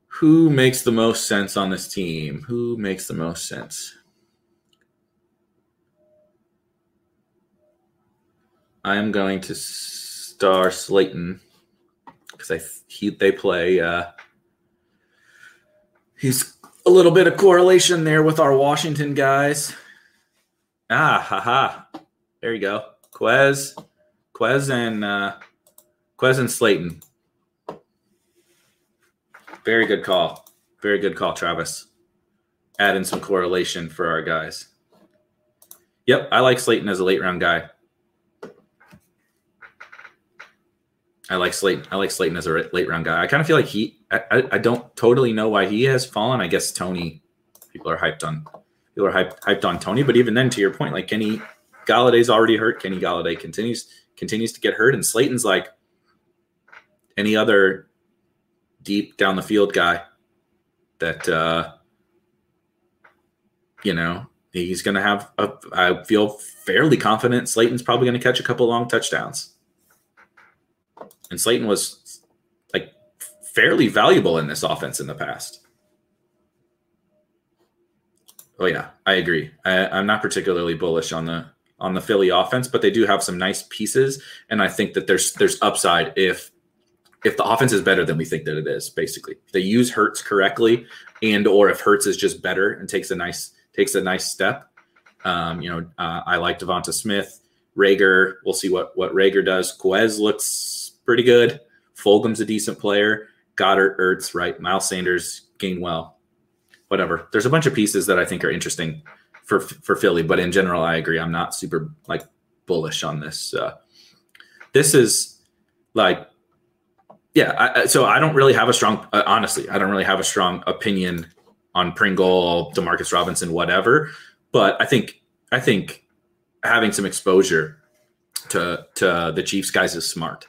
who makes the most sense on this team? Who makes the most sense? I am going to star Slayton because I he they play. Uh, he's a little bit of correlation there with our Washington guys. Ah, ha ha! There you go, Quez, Quez and uh, Quez and Slayton. Very good call. Very good call, Travis. Add in some correlation for our guys. Yep, I like Slayton as a late round guy. I like Slayton. I like Slayton as a late round guy. I kind of feel like he I, – I, I don't totally know why he has fallen. I guess Tony – people are hyped on people are hyped, hyped on Tony. But even then, to your point, like Kenny Galladay's already hurt. Kenny Golladay continues continues to get hurt. And Slayton's like any other – deep down the field guy that, uh, you know, he's going to have, a, I feel fairly confident Slayton's probably going to catch a couple long touchdowns. And Slayton was like fairly valuable in this offense in the past. Oh yeah, I agree. I, I'm not particularly bullish on the, on the Philly offense, but they do have some nice pieces. And I think that there's, there's upside if, If the offense is better than we think that it is, basically, if they use Hurts correctly, and or if Hurts is just better and takes a nice takes a nice step. Um, you know, uh, I like Devonta Smith, Rager. We'll see what what Rager does. Quez looks pretty good. Fulgham's a decent player. Goddard, Ertz, right? Miles Sanders, Gainwell, whatever. There's a bunch of pieces that I think are interesting for for Philly, but in general, I agree. I'm not super like bullish on this. Uh, this is like. Yeah, I, so I don't really have a strong uh, – honestly, I don't really have a strong opinion on Pringle, Demarcus Robinson, whatever. But I think I think having some exposure to to the Chiefs guys is smart.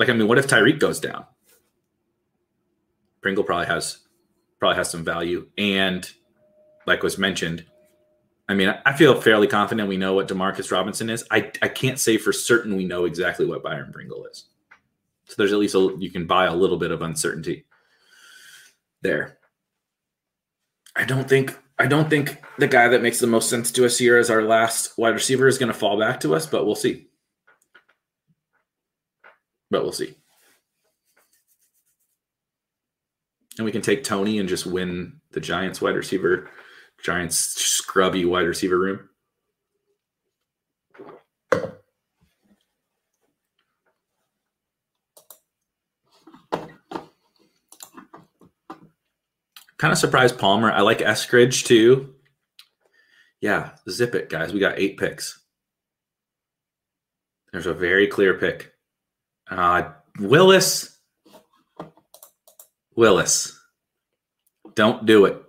Like, I mean, what if Tyreek goes down? Pringle probably has probably has some value. And like was mentioned, I mean, I feel fairly confident we know what DeMarcus Robinson is. I, I can't say for certain we know exactly what Byron Pringle is. So there's at least a, you can buy a little bit of uncertainty there. I don't think I don't think the guy that makes the most sense to us here as our last wide receiver is going to fall back to us, but we'll see. But we'll see. And we can take Tony and just win the Giants wide receiver, Giants scrubby wide receiver room. Kind of surprised Palmer. I like Eskridge too. Yeah, zip it, guys. We got eight picks. There's a very clear pick. Uh, Willis. Willis. Don't do it.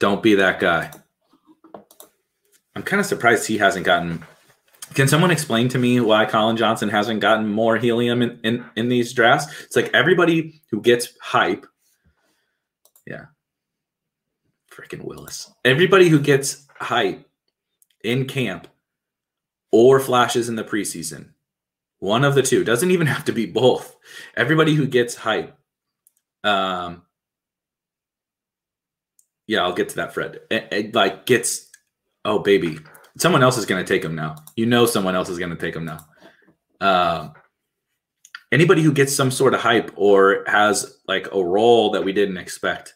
Don't be that guy. I'm kind of surprised he hasn't gotten. Can someone explain to me why Colin Johnson hasn't gotten more helium in, in, in these drafts? It's like everybody who gets hype. Yeah. Freaking Willis. Everybody who gets hype in camp or flashes in the preseason, one of the two, doesn't even have to be both. Everybody who gets hype. Um, yeah, I'll get to that, Fred. It, it, like gets, oh, baby. Someone else is going to take him now. You know someone else is going to take him now. Um, Anybody who gets some sort of hype or has like a role that we didn't expect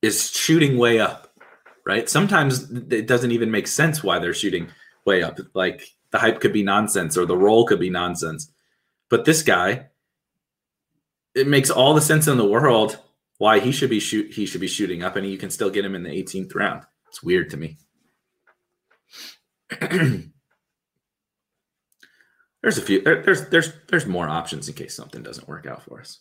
is shooting way up, right? Sometimes it doesn't even make sense why they're shooting way up. Like the hype could be nonsense or the role could be nonsense. But this guy, it makes all the sense in the world why he should be shoot he should be shooting up, and you can still get him in the eighteenth round. It's weird to me. There's a few. There, there's there's there's more options in case something doesn't work out for us.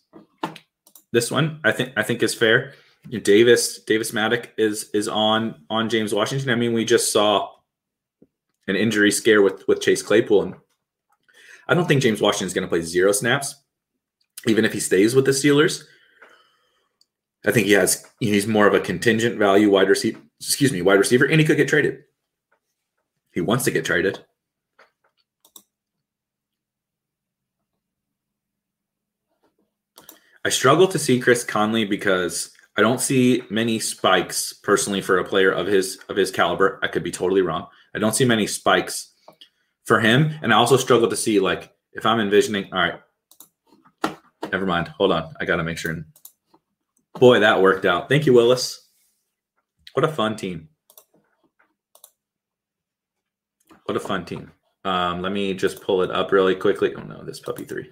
This one I think I think is fair. You know, Davis Davis Matic is is on on James Washington. I mean, we just saw an injury scare with with Chase Claypool, and I don't think James Washington is going to play zero snaps, even if he stays with the Steelers. I think he has he's more of a contingent value wide receiver. Excuse me, wide receiver, and he could get traded. He wants to get traded. I struggle to see Chris Conley because I don't see many spikes personally for a player of his of his caliber. I could be totally wrong. I don't see many spikes for him. And I also struggle to see, like, if I'm envisioning, all right, never mind. Hold on. I got to make sure. Boy, that worked out. Thank you, Willis. What a fun team. What a fun team. Um, let me just pull it up really quickly. Oh, no, this puppy three.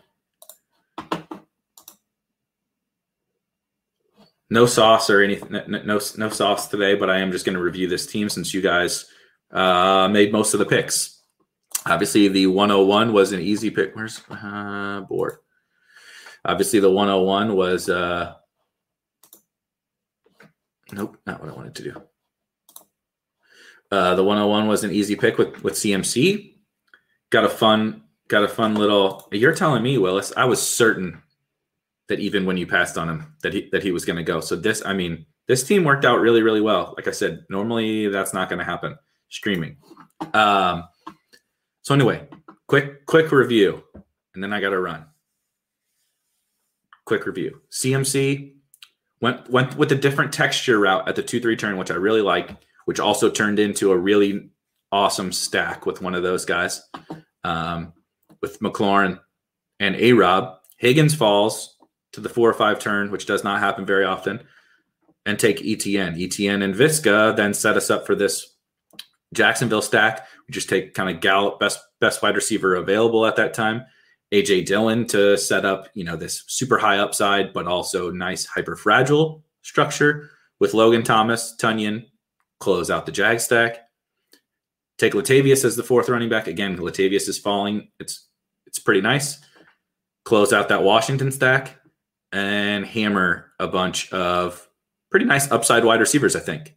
No sauce or anything, no, no, no sauce today, but I am just going to review this team since you guys uh, made most of the picks. Obviously, the one oh one was an easy pick. Where's uh, board? Obviously, the one oh one was, uh, nope, not what I wanted to do. Uh, the one oh one was an easy pick with, with C M C. Got a fun, got a fun little, you're telling me, Willis, I was certain that even when you passed on him, that he that he was going to go. So this, I mean, this team worked out really, really well. Like I said, normally that's not going to happen. Screaming. Um, so anyway, quick, quick review, and then I got to run. Quick review. C M C went went with a different texture route at the two three turn, which I really like, which also turned into a really awesome stack with one of those guys, um, with McLaurin and A-Rob. Higgins falls to the four or five turn, which does not happen very often, and take E T N. E T N and Visca then set us up for this Jacksonville stack. We just take kind of Gallup, best best wide receiver available at that time, A J Dillon to set up, you know, this super high upside, but also nice hyper-fragile structure with Logan Thomas, Tunyon, close out the Jag stack. Take Latavius as the fourth running back. Again, Latavius is falling. It's it's pretty nice. Close out that Washington stack and hammer a bunch of pretty nice upside wide receivers, I think.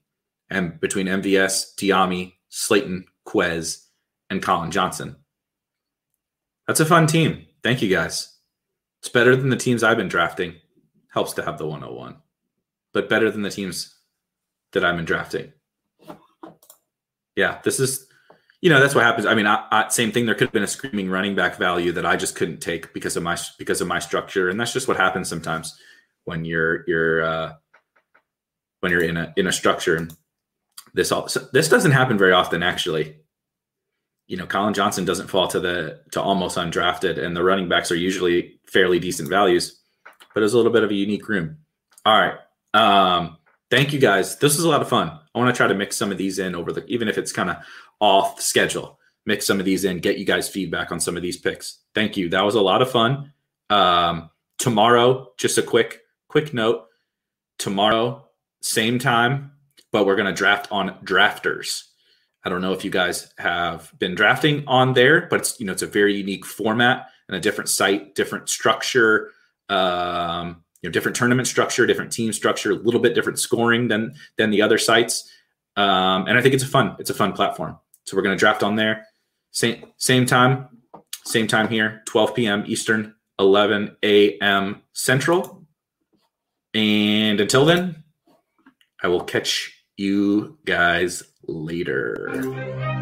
And between M V S, Diami, Slayton, Quez, and Colin Johnson. That's a fun team. Thank you, guys. It's better than the teams I've been drafting. Helps to have the one oh one, but better than the teams that I've been drafting. Yeah, this is, you know, that's what happens. I mean, I, I, same thing. There could have been a screaming running back value that I just couldn't take because of my because of my structure, and that's just what happens sometimes when you're you're uh, when you're in a in a structure. And this all so this doesn't happen very often, actually. You know, Colin Johnson doesn't fall to the to almost undrafted, and the running backs are usually fairly decent values. But it was a little bit of a unique room. All right, um, thank you guys. This was a lot of fun. I want to try to mix some of these in over the, even if it's kind of off schedule, mix some of these in, get you guys feedback on some of these picks. Thank you. That was a lot of fun. Um, tomorrow, just a quick, quick note. Tomorrow, same time, but we're going to draft on Drafters. I don't know if you guys have been drafting on there, but it's, you know, it's a very unique format and a different site, different structure, um, you know, different tournament structure, different team structure, a little bit different scoring than, than the other sites. Um, and I think it's a fun, it's a fun platform. So we're going to draft on there. Same, same time, same time here, twelve p.m. Eastern, eleven a.m. Central. And until then, I will catch you guys later.